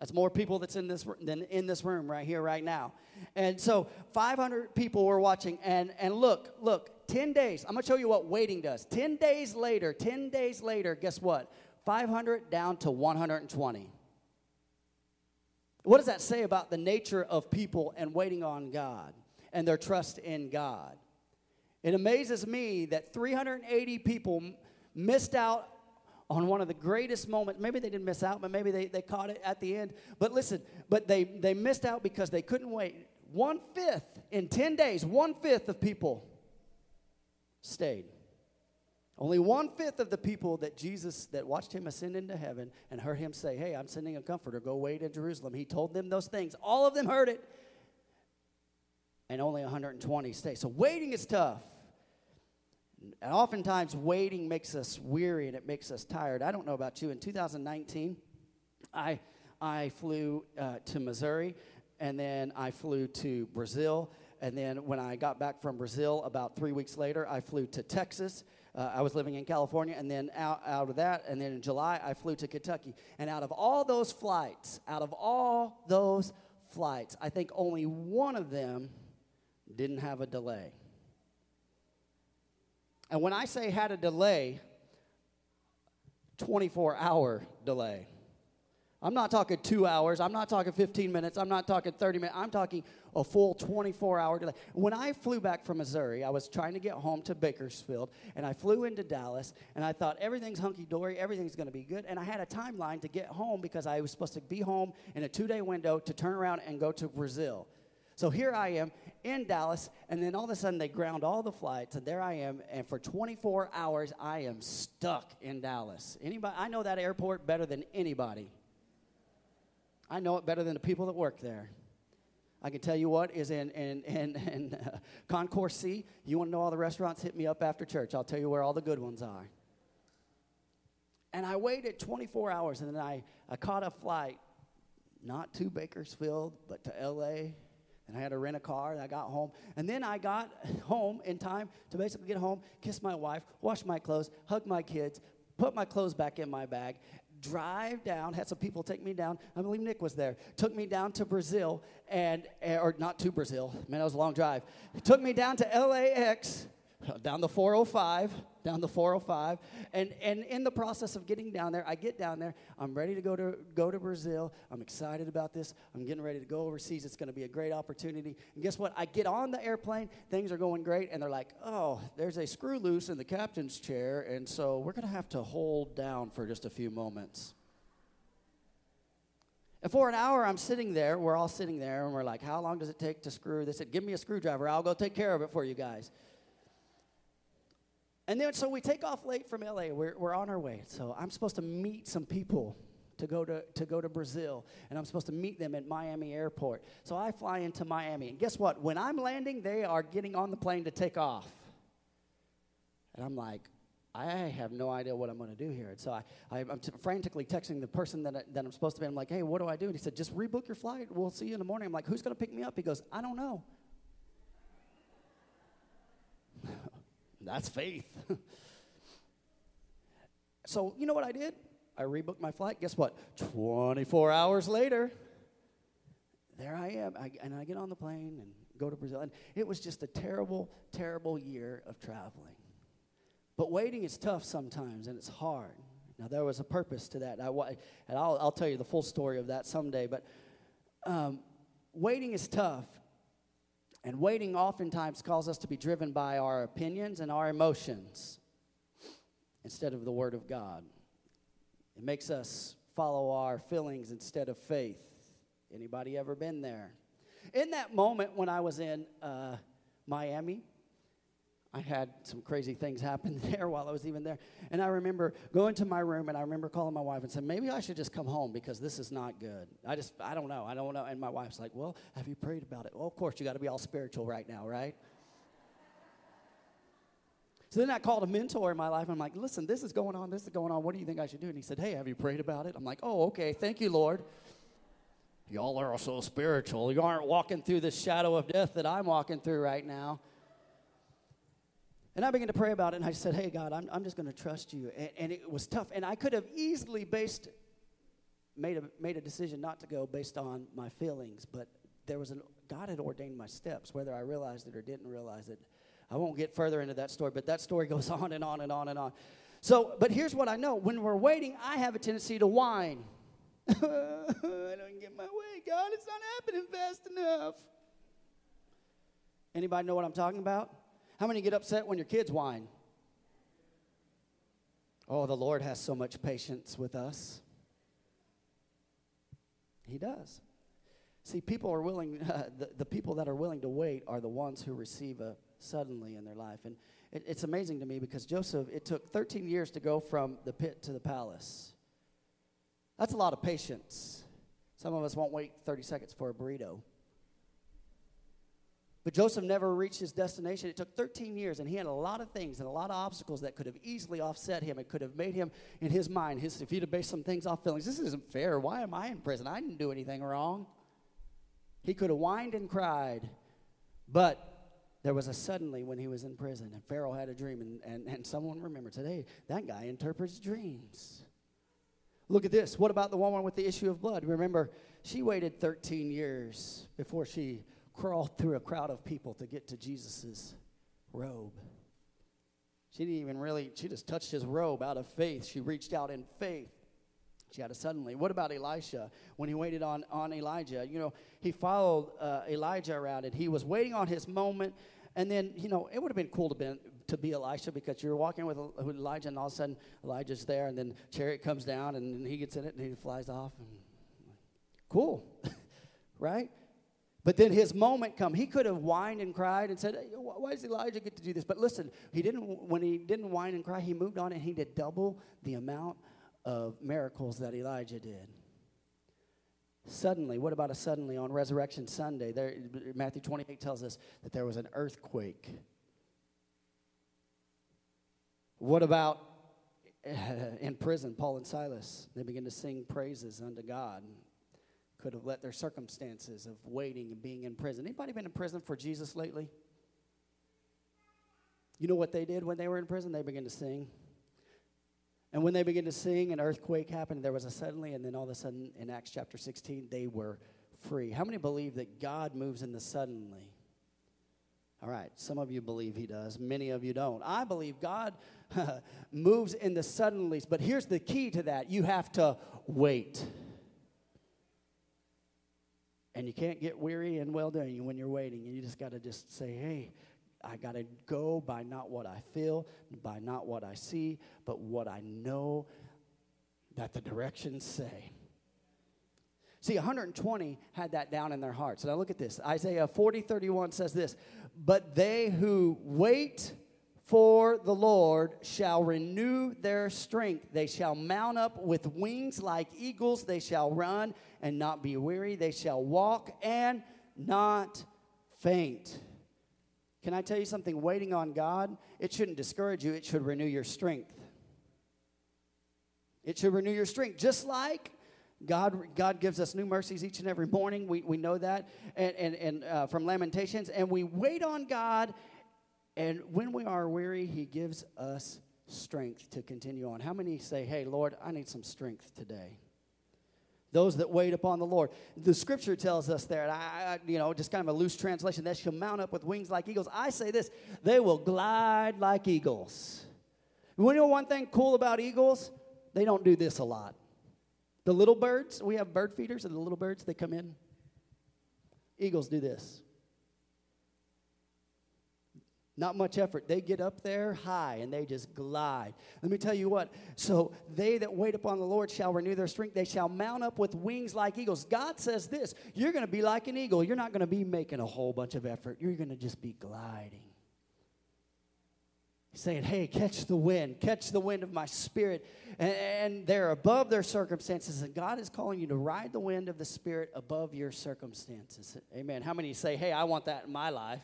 That's more people that's in this than in this room right here, right now. And so 500 people were watching. And look, 10 days. I'm going to show you what waiting does. 10 days later, guess what? 500 down to 120. What does that say about the nature of people and waiting on God and their trust in God? It amazes me that 380 people missed out on one of the greatest moments. Maybe they didn't miss out, but maybe they caught it at the end. But listen, they missed out because they couldn't wait. 1/5 in 10 days, 1/5 of people stayed. Only 1/5 of the people that watched him ascend into heaven and heard him say, hey, I'm sending a comforter, go wait in Jerusalem. He told them those things. All of them heard it. And only 120 stayed. So waiting is tough. And oftentimes, waiting makes us weary and it makes us tired. I don't know about you. In 2019, I flew to Missouri, and then I flew to Brazil. And then when I got back from Brazil about 3 weeks later, I flew to Texas. I was living in California, and then out of that, and then in July, I flew to Kentucky. And out of all those flights, I think only one of them didn't have a delay. And when I say had a delay, 24-hour delay. I'm not talking 2 hours. I'm not talking 15 minutes. I'm not talking 30 minutes. I'm talking a full 24-hour delay. When I flew back from Missouri, I was trying to get home to Bakersfield, and I flew into Dallas, and I thought everything's hunky-dory, everything's going to be good, and I had a timeline to get home because I was supposed to be home in a 2-day window to turn around and go to Brazil. So here I am in Dallas, and then all of a sudden they ground all the flights, and there I am, and for 24 hours I am stuck in Dallas. Anybody? I know that airport better than anybody. I know it better than the people that work there. I can tell you what is in Concourse C. You want to know all the restaurants? Hit me up after church. I'll tell you where all the good ones are. And I waited 24 hours, and then I caught a flight, not to Bakersfield, but to L.A., and I had to rent a car, and I got home. And then I got home in time to basically get home, kiss my wife, wash my clothes, hug my kids, put my clothes back in my bag, drive down, had some people take me down. I believe Nick was there. Took me down to Brazil, or not to Brazil. Man, that was a long drive. Took me down to LAX, down the 405. And in the process of getting down there, I get down there. I'm ready to go to Brazil. I'm excited about this. I'm getting ready to go overseas. It's going to be a great opportunity. And guess what? I get on the airplane. Things are going great. And they're like, oh, there's a screw loose in the captain's chair. And so we're going to have to hold down for just a few moments. And for an hour, I'm sitting there. We're all sitting there. And we're like, how long does it take to screw this? Give me a screwdriver. I'll go take care of it for you guys. And then, so we take off late from L.A. We're on our way. So I'm supposed to meet some people to go to Brazil, and I'm supposed to meet them at Miami Airport. So I fly into Miami, and guess what? When I'm landing, they are getting on the plane to take off. And I'm like, I have no idea what I'm going to do here. And so I'm frantically texting the person that I'm supposed to be. I'm like, hey, what do I do? And he said, just rebook your flight. We'll see you in the morning. I'm like, who's going to pick me up? He goes, I don't know. That's faith. So you know what I did? I rebooked my flight. Guess what? 24 hours later, there I am. I get on the plane and go to Brazil. And it was just a terrible, terrible year of traveling. But waiting is tough sometimes, and it's hard. Now, there was a purpose to that. I'll tell you the full story of that someday. But waiting is tough. And waiting oftentimes calls us to be driven by our opinions and our emotions instead of the Word of God. It makes us follow our feelings instead of faith. Anybody ever been there? In that moment when I was in Miami, I had some crazy things happen there while I was even there. And I remember going to my room, and I remember calling my wife and saying, maybe I should just come home because this is not good. I don't know. And my wife's like, well, have you prayed about it? Well, of course, you got to be all spiritual right now, right? So then I called a mentor in my life. And I'm like, listen, this is going on. What do you think I should do? And he said, hey, have you prayed about it? I'm like, oh, okay, thank you, Lord. Y'all are so spiritual. You aren't walking through the shadow of death that I'm walking through right now. And I began to pray about it, and I said, hey, God, I'm just going to trust you. And it was tough. And I could have easily made a decision not to go based on my feelings, but God had ordained my steps, whether I realized it or didn't realize it. I won't get further into that story, but that story goes on and on and on and on. So, but here's what I know. When we're waiting, I have a tendency to whine. I don't get my way, God. It's not happening fast enough. Anybody know what I'm talking about? How many get upset when your kids whine? Oh, the Lord has so much patience with us. He does. See, people are willing, the people that are willing to wait are the ones who receive a suddenly in their life. And it's amazing to me because Joseph, it took 13 years to go from the pit to the palace. That's a lot of patience. Some of us won't wait 30 seconds for a burrito. But Joseph never reached his destination. It took 13 years, and he had a lot of things and a lot of obstacles that could have easily offset him. It could have made him, in his mind, if he'd have based some things off feelings, this isn't fair. Why am I in prison? I didn't do anything wrong. He could have whined and cried, but there was a suddenly when he was in prison, and Pharaoh had a dream, and someone remembered, said, hey, that guy interprets dreams. Look at this. What about the woman with the issue of blood? Remember, she waited 13 years before she crawled through a crowd of people to get to Jesus' robe. She didn't even really, she just touched his robe out of faith. She reached out in faith. She had a suddenly. What about Elisha when he waited on Elijah? You know, he followed Elijah around, and he was waiting on his moment. And then, you know, it would have been cool to be Elisha because you're walking with Elijah, and all of a sudden Elijah's there, and then chariot comes down, and he gets in it, and he flies off. And cool, right? But then his moment come. He could have whined and cried and said, hey, why does Elijah get to do this? But listen, he didn't. When he didn't whine and cry, he moved on and he did double the amount of miracles that Elijah did. Suddenly, what about a suddenly on Resurrection Sunday? There, Matthew 28 tells us that there was an earthquake. What about in prison, Paul and Silas? They begin to sing praises unto God. Could have let their circumstances of waiting and being in prison. Anybody been in prison for Jesus lately? You know what they did when they were in prison? They began to sing. And when they began to sing, an earthquake happened. There was a suddenly, and then all of a sudden, in Acts chapter 16, they were free. How many believe that God moves in the suddenly? All right, some of you believe he does. Many of you don't. I believe God moves in the suddenlies. But here's the key to that. You have to wait. And you can't get weary and well-doing when you're waiting. And you just got to just say, hey, I got to go by not what I feel, by not what I see, but what I know that the directions say. See, 120 had that down in their hearts. Now look at this. Isaiah 40:31 says this, but they who wait for the Lord shall renew their strength. They shall mount up with wings like eagles. They shall run and not be weary. They shall walk and not faint. Can I tell you something? Waiting on God, it shouldn't discourage you. It should renew your strength. It should renew your strength. Just like God gives us new mercies each and every morning. We know that and from Lamentations. And we wait on God. And when we are weary, he gives us strength to continue on. How many say, hey, Lord, I need some strength today? Those that wait upon the Lord. The scripture tells us there, and I just kind of a loose translation, that shall mount up with wings like eagles. I say this, they will glide like eagles. You know one thing cool about eagles? They don't do this a lot. The little birds, we have bird feeders, and the little birds, they come in. Eagles do this. Not much effort. They get up there high and they just glide. Let me tell you what. So they that wait upon the Lord shall renew their strength. They shall mount up with wings like eagles. God says this. You're going to be like an eagle. You're not going to be making a whole bunch of effort. You're going to just be gliding. He's saying, hey, catch the wind. Catch the wind of my spirit. And they're above their circumstances. And God is calling you to ride the wind of the spirit above your circumstances. Amen. How many say, hey, I want that in my life?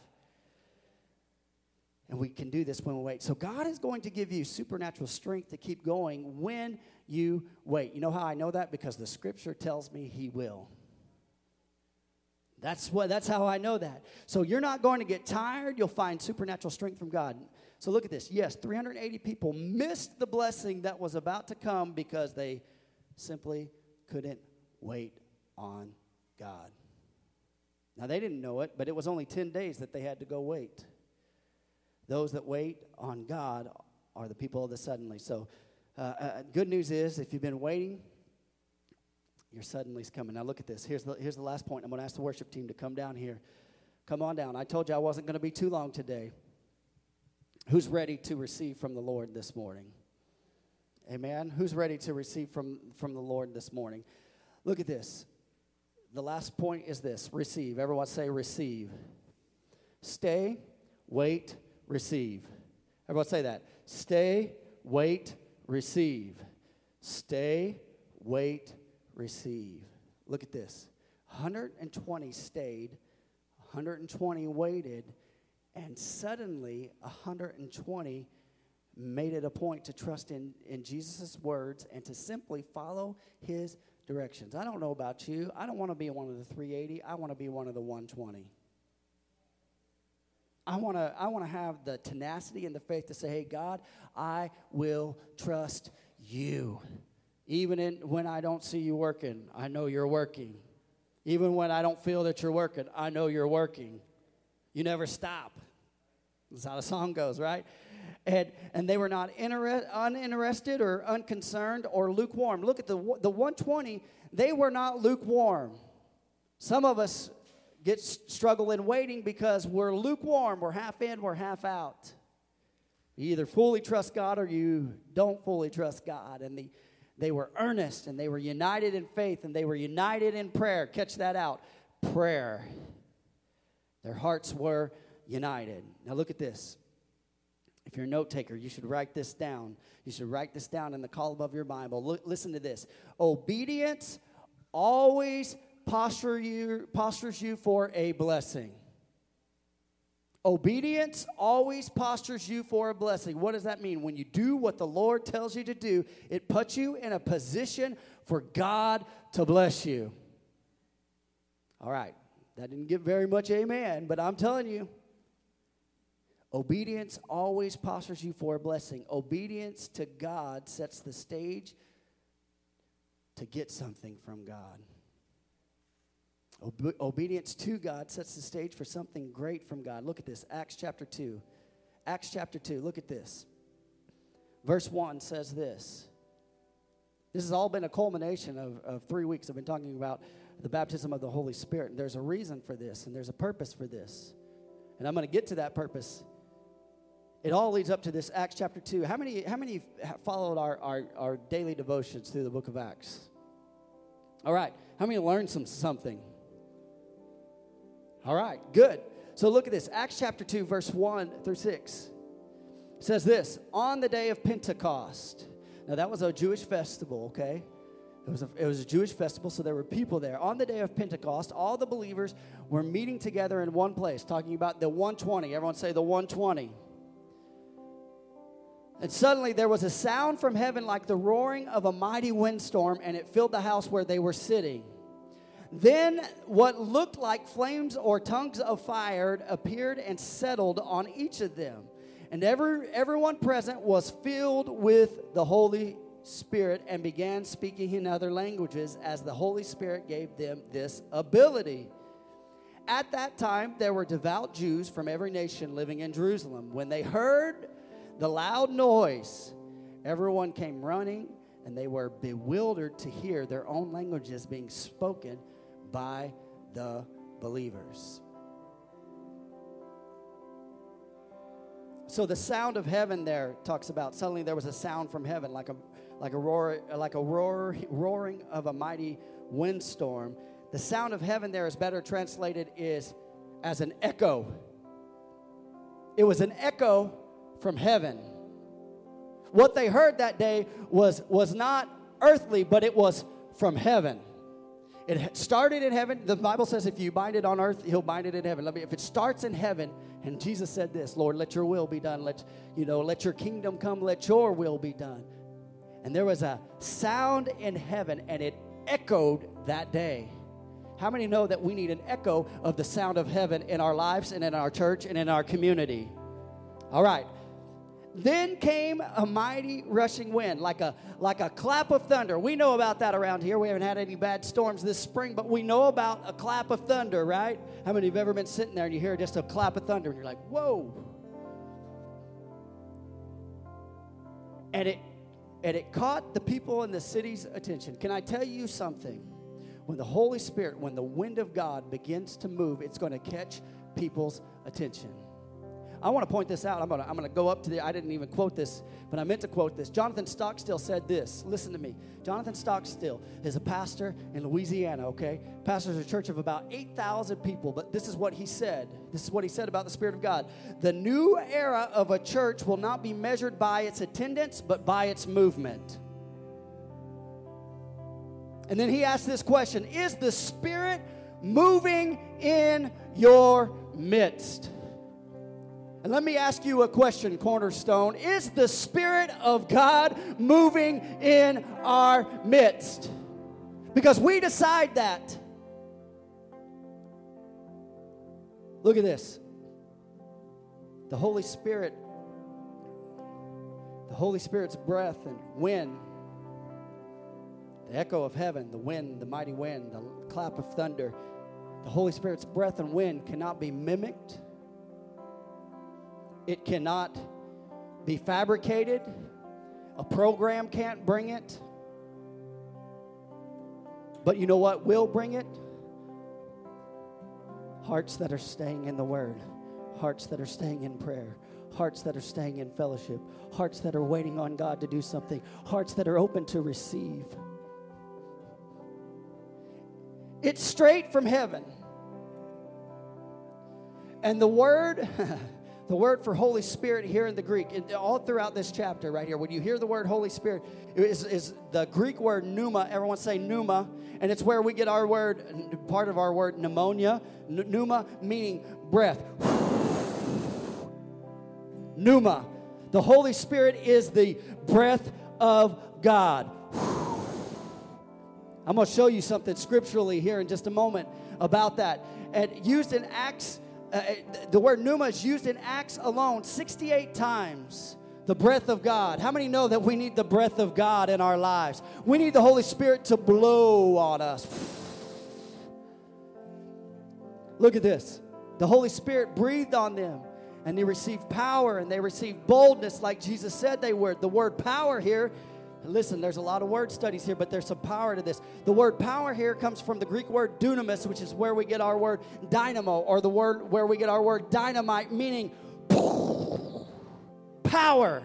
And we can do this when we wait. So God is going to give you supernatural strength to keep going when you wait. You know how I know that? Because the scripture tells me he will. That's how I know that. So you're not going to get tired. You'll find supernatural strength from God. So look at this. Yes, 380 people missed the blessing that was about to come because they simply couldn't wait on God. Now, they didn't know it, but it was only 10 days that they had to go wait. Those that wait on God are the people of the suddenly. So good news is, if you've been waiting, your suddenly's coming. Now look at this. Here's the last point. I'm going to ask the worship team to come down here. Come on down. I told you I wasn't going to be too long today. Who's ready to receive from the Lord this morning? Amen. Who's ready to receive from the Lord this morning? Look at this. The last point is this. Receive. Everyone say receive. Stay, wait, receive. Everyone say that. Stay, wait, receive. Stay, wait, receive. Look at this. 120 stayed, 120 waited, and suddenly 120 made it a point to trust in Jesus' words and to simply follow his directions. I don't know about you. I don't want to be one of the 380. I want to be one of the 120. I want to have the tenacity and the faith to say, hey, God, I will trust you. Even when I don't see you working, I know you're working. Even when I don't feel that you're working, I know you're working. You never stop. That's how the song goes, right? And they were not uninterested or unconcerned or lukewarm. Look at the 120. They were not lukewarm. Some of us struggle in waiting because we're lukewarm. We're half in, we're half out. You either fully trust God or you don't fully trust God. And they were earnest, and they were united in faith, and they were united in prayer. Catch that out. Prayer. Their hearts were united. Now look at this. If you're a note taker, you should write this down. You should write this down in the column of your Bible. Listen to this. Obedience always postures you for a blessing. Obedience always postures you for a blessing. What does that mean? When you do what the Lord tells you to do, it puts you in a position for God to bless you. All right. That didn't get very much amen, but I'm telling you, obedience always postures you for a blessing. Obedience to God sets the stage to get something from God. Obedience to God sets the stage for something great from God. Look at this, Acts chapter 2. Acts chapter 2, look at this. Verse 1 says this. This has all been a culmination of 3 weeks. I've been talking about the baptism of the Holy Spirit. And there's a reason for this, and there's a purpose for this. And I'm going to get to that purpose. It all leads up to this, Acts chapter 2. How many followed our daily devotions through the book of Acts? All right. How many learned something? All right. Good. So look at this. Acts chapter 2, verse 1 through 6. It says this, on the day of Pentecost. Now, that was a Jewish festival, okay? It was a Jewish festival, so there were people there. On the day of Pentecost, all the believers were meeting together in one place, talking about the 120. Everyone say the 120. And suddenly there was a sound from heaven like the roaring of a mighty windstorm, and it filled the house where they were sitting. Then what looked like flames or tongues of fire appeared and settled on each of them. And everyone present was filled with the Holy Spirit and began speaking in other languages as the Holy Spirit gave them this ability. At that time, there were devout Jews from every nation living in Jerusalem. When they heard the loud noise, everyone came running, and they were bewildered to hear their own languages being spoken by the believers. So the sound of heaven there talks about suddenly there was a sound from heaven like a roaring of a mighty windstorm. The sound of heaven there is better translated is as an echo. It was an echo from heaven. What they heard that day was not earthly, but it was from heaven. It started in heaven. The Bible says if you bind it on earth, he'll bind it in heaven. If it starts in heaven, and Jesus said this, Lord, let your will be done. Let your kingdom come. Let your will be done. And there was a sound in heaven, and it echoed that day. How many know that we need an echo of the sound of heaven in our lives and in our church and in our community? All right. Then came a mighty rushing wind, like a clap of thunder. We know about that around here. We haven't had any bad storms this spring, but we know about a clap of thunder, right? How many of you have ever been sitting there and you hear just a clap of thunder and you're like, whoa. And it caught the people in the city's attention. Can I tell you something? When the Holy Spirit, when the wind of God begins to move, it's going to catch people's attention. I want to point this out. I'm going to go up to I didn't even quote this, but I meant to quote this. Jonathan Stockstill said this. Listen to me. Jonathan Stockstill is a pastor in Louisiana, okay? Pastors a church of about 8,000 people, but this is what he said. This is what he said about the Spirit of God. The new era of a church will not be measured by its attendance, but by its movement. And then he asked this question, is the Spirit moving in your midst? And let me ask you a question, Cornerstone. Is the Spirit of God moving in our midst? Because we decide that. Look at this. The Holy Spirit's breath and wind, the echo of heaven, the wind, the mighty wind, the clap of thunder, the Holy Spirit's breath and wind cannot be mimicked. It cannot be fabricated. A program can't bring it. But you know what will bring it? Hearts that are staying in the Word. Hearts that are staying in prayer. Hearts that are staying in fellowship. Hearts that are waiting on God to do something. Hearts that are open to receive. It's straight from heaven. And the word, the word for Holy Spirit here in the Greek, all throughout this chapter right here, when you hear the word Holy Spirit, is the Greek word pneuma. Everyone say pneuma. And it's where we get our word, part of our word, pneumonia. Pneuma meaning breath. Pneuma. The Holy Spirit is the breath of God. I'm going to show you something scripturally here in just a moment about that. And used in Acts, the word pneuma is used in Acts alone 68 times. The breath of God. How many know that we need the breath of God in our lives? We need the Holy Spirit to blow on us. Look at this. The Holy Spirit breathed on them, and they received power, and they received boldness like Jesus said they would. The word power here, listen, there's a lot of word studies here, but there's some power to this. The word power here comes from the Greek word dunamis, which is where we get our word dynamo, or the word where we get our word dynamite, meaning power.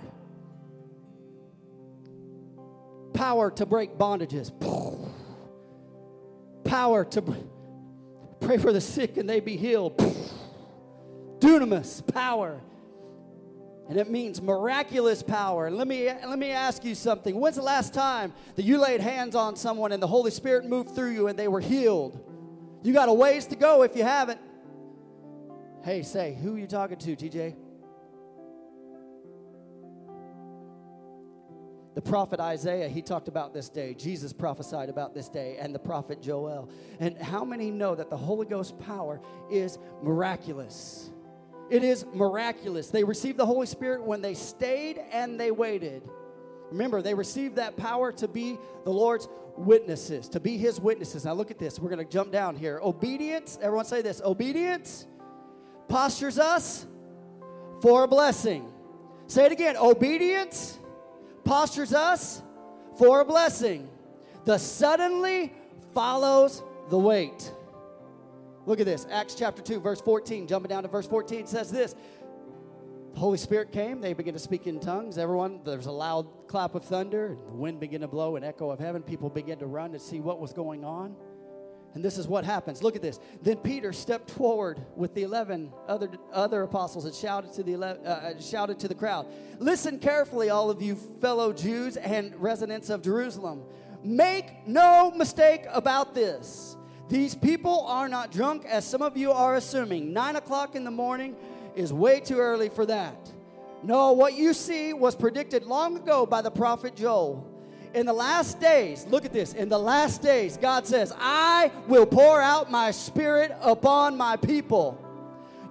Power to break bondages. Power to pray for the sick and they be healed. Dunamis, power. And it means miraculous power. And let me ask you something. When's the last time that you laid hands on someone and the Holy Spirit moved through you and they were healed? You got a ways to go if you haven't. Hey, say, who are you talking to, TJ? The prophet Isaiah, he talked about this day. Jesus prophesied about this day, and the prophet Joel. And how many know that the Holy Ghost power is miraculous? It is miraculous. They received the Holy Spirit when they stayed and they waited. Remember, they received that power to be the Lord's witnesses, to be His witnesses. Now look at this. We're going to jump down here. Obedience, everyone say this. Obedience postures us for a blessing. Say it again. Obedience postures us for a blessing. The suddenly follows the wait. Look at this. Acts chapter 2, verse 14. Jumping down to verse 14 says this. The Holy Spirit came. They began to speak in tongues. Everyone, there's a loud clap of thunder. The wind began to blow, an echo of heaven. People began to run to see what was going on. And this is what happens. Look at this. Then Peter stepped forward with the 11 other apostles and shouted to the crowd, "Listen carefully, all of you fellow Jews and residents of Jerusalem. Make no mistake about this. These people are not drunk, as some of you are assuming. 9 o'clock in the morning is way too early for that. No, what you see was predicted long ago by the prophet Joel. In the last days," look at this, "in the last days, God says, I will pour out my spirit upon my people.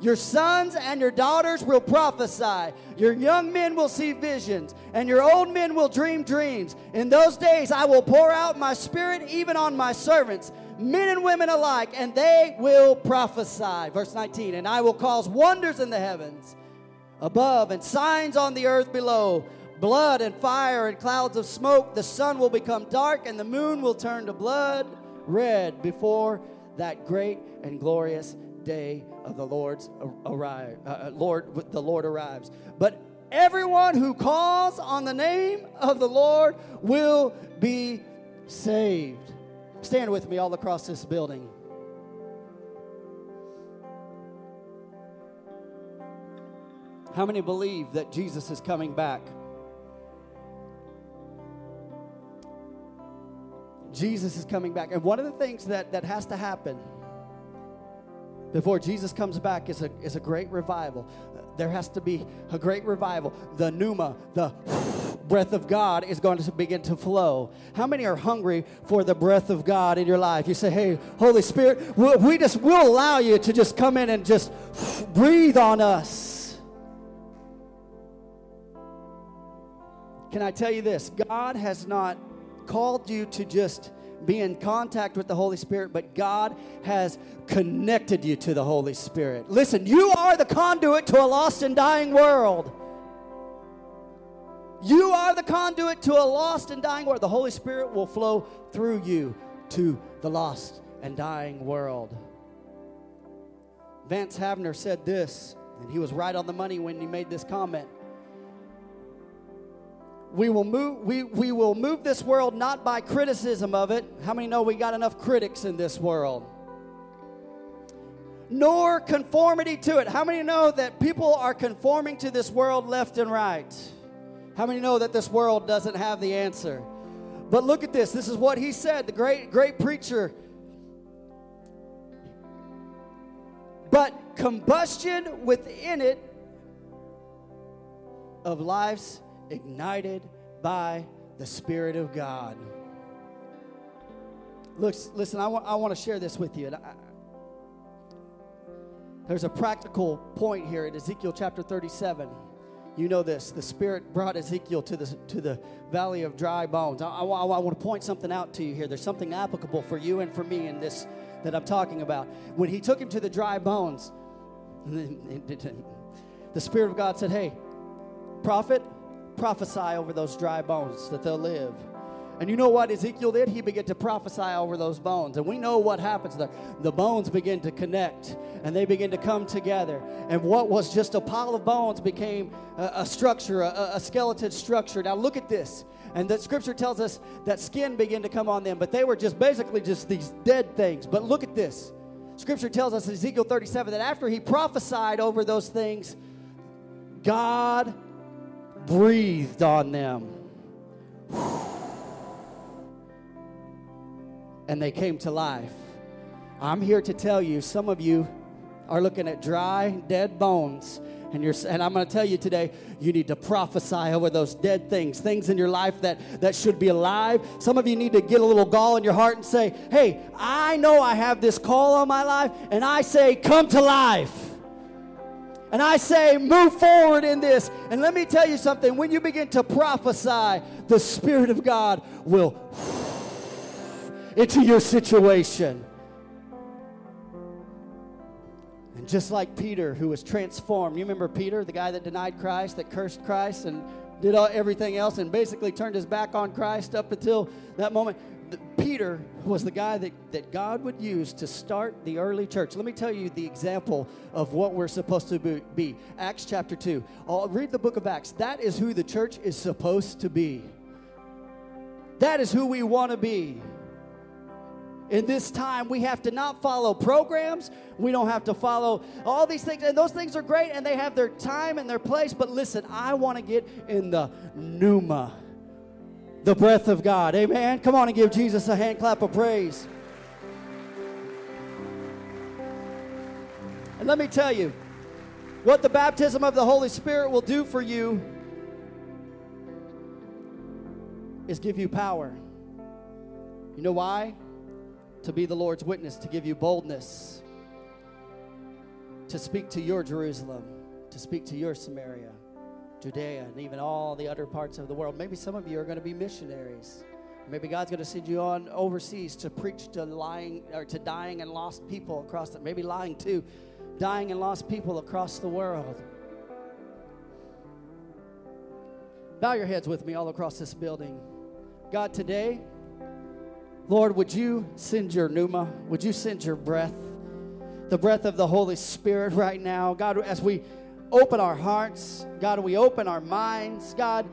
Your sons and your daughters will prophesy. Your young men will see visions, and your old men will dream dreams. In those days, I will pour out my spirit even on my servants, men and women alike, and they will prophesy." Verse 19, "And I will cause wonders in the heavens above and signs on the earth below, blood and fire and clouds of smoke. The sun will become dark and the moon will turn to blood red before that great and glorious day of the Lord arrives. But everyone who calls on the name of the Lord will be saved." Stand with me all across this building. How many believe that Jesus is coming back? Jesus is coming back. And one of the things that has to happen before Jesus comes back is a great revival. There has to be a great revival. The pneuma, the breath of God is going to begin to flow. How many are hungry for the breath of God in your life? You say, "Hey, Holy Spirit, we'll allow you to just come in and just breathe on us." Can I tell you this? God has not called you to just be in contact with the Holy Spirit, but God has connected you to the Holy Spirit. Listen, you are the conduit to a lost and dying world. You are the conduit to a lost and dying world. The Holy Spirit will flow through you to the lost and dying world. Vance Havner said this, and he was right on the money when he made this comment. We will move this world not by criticism of it. How many know we got enough critics in this world? nor conformity to it. How many know that people are conforming to this world left and right? How many know that this world doesn't have the answer? But look at this. This is what he said, the great preacher. But combustion within it of lives ignited by the Spirit of God. Look, listen, I want to share this with you. And there's a practical point here in Ezekiel chapter 37. You know this. The Spirit brought Ezekiel to the valley of dry bones. I want to point something out to you here. There's something applicable for you and for me in this that I'm talking about. When he took him to the dry bones, the Spirit of God said, hey, prophet, prophesy over those dry bones that they'll live. And you know what Ezekiel did? He began to prophesy over those bones. And we know what happens there. The bones begin to connect, and they begin to come together. And what was just a pile of bones became a structure, a skeleton structure. Now look at this. And the scripture tells us that skin began to come on them, but they were just basically just these dead things. But look at this. Scripture tells us in Ezekiel 37 that after he prophesied over those things, God breathed on them. And they came to life. I'm here to tell you, some of you are looking at dry, dead bones. And I'm going to tell you today, you need to prophesy over those dead things, things in your life that should be alive. Some of you need to get a little gall in your heart and say, hey, I know I have this call on my life, and I say, come to life. And I say, move forward in this. And let me tell you something. When you begin to prophesy, the Spirit of God will into your situation. And just like Peter, who was transformed. You remember Peter, the guy that denied Christ, that cursed Christ, and did everything else, and basically turned his back on Christ up until that moment. Peter was the guy that God would use to start the early church. Let me tell you the example of what we're supposed to be. Acts chapter 2. I'll read the book of Acts. That is who the church is supposed to be. That is who we want to be. In this time, we have to not follow programs. We don't have to follow all these things. And those things are great, and they have their time and their place. But listen, I want to get in the pneuma, the breath of God. Amen. Come on and give Jesus a hand clap of praise. And let me tell you what the baptism of the Holy Spirit will do for you is give you power. You know why? To be the Lord's witness, to give you boldness, to speak to your Jerusalem, to speak to your Samaria, Judea, and even all the other parts of the world. Maybe some of you are going to be missionaries. Maybe God's going to send you on overseas to preach to lying or to dying and lost people across the maybe lying to dying and lost people across the world. Bow your heads with me all across this building. God, today, Lord, would you send your pneuma? Would you send your breath, the breath of the Holy Spirit right now? God, as we open our hearts, God, we open our minds. God,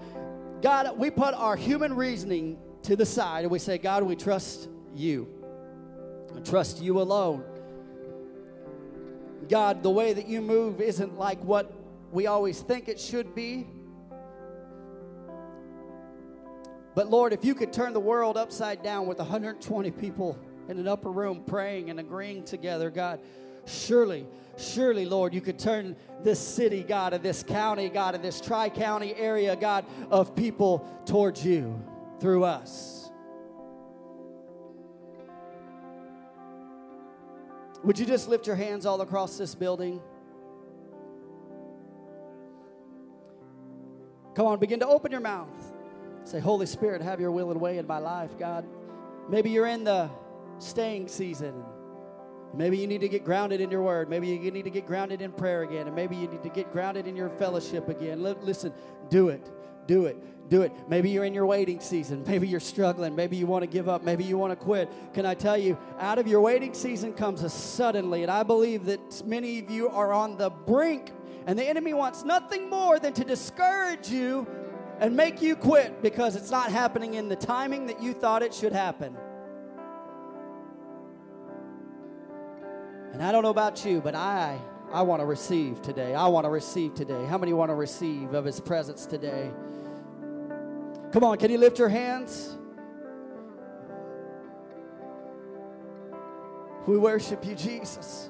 we put our human reasoning to the side and we say, God, we trust you. We trust you alone. God, the way that you move isn't like what we always think it should be. But, Lord, if you could turn the world upside down with 120 people in an upper room praying and agreeing together, God, surely, Lord, you could turn this city, God, and this county, God, and this tri-county area, God, of people towards you through us. Would you just lift your hands all across this building? Come on, begin to open your mouth. Say, Holy Spirit, have your will and way in my life, God. Maybe you're in the staying season. Maybe you need to get grounded in your word. Maybe you need to get grounded in prayer again. And maybe you need to get grounded in your fellowship again. Listen, do it. Maybe you're in your waiting season. Maybe you're struggling. Maybe you want to give up. Maybe you want to quit. Can I tell you, out of your waiting season comes a suddenly. And I believe that many of you are on the brink. And the enemy wants nothing more than to discourage you and make you quit because it's not happening in the timing that you thought it should happen. And I don't know about you, but I want to receive today. I want to receive today. How many want to receive of his presence today? Come on, can you lift your hands? We worship you, Jesus.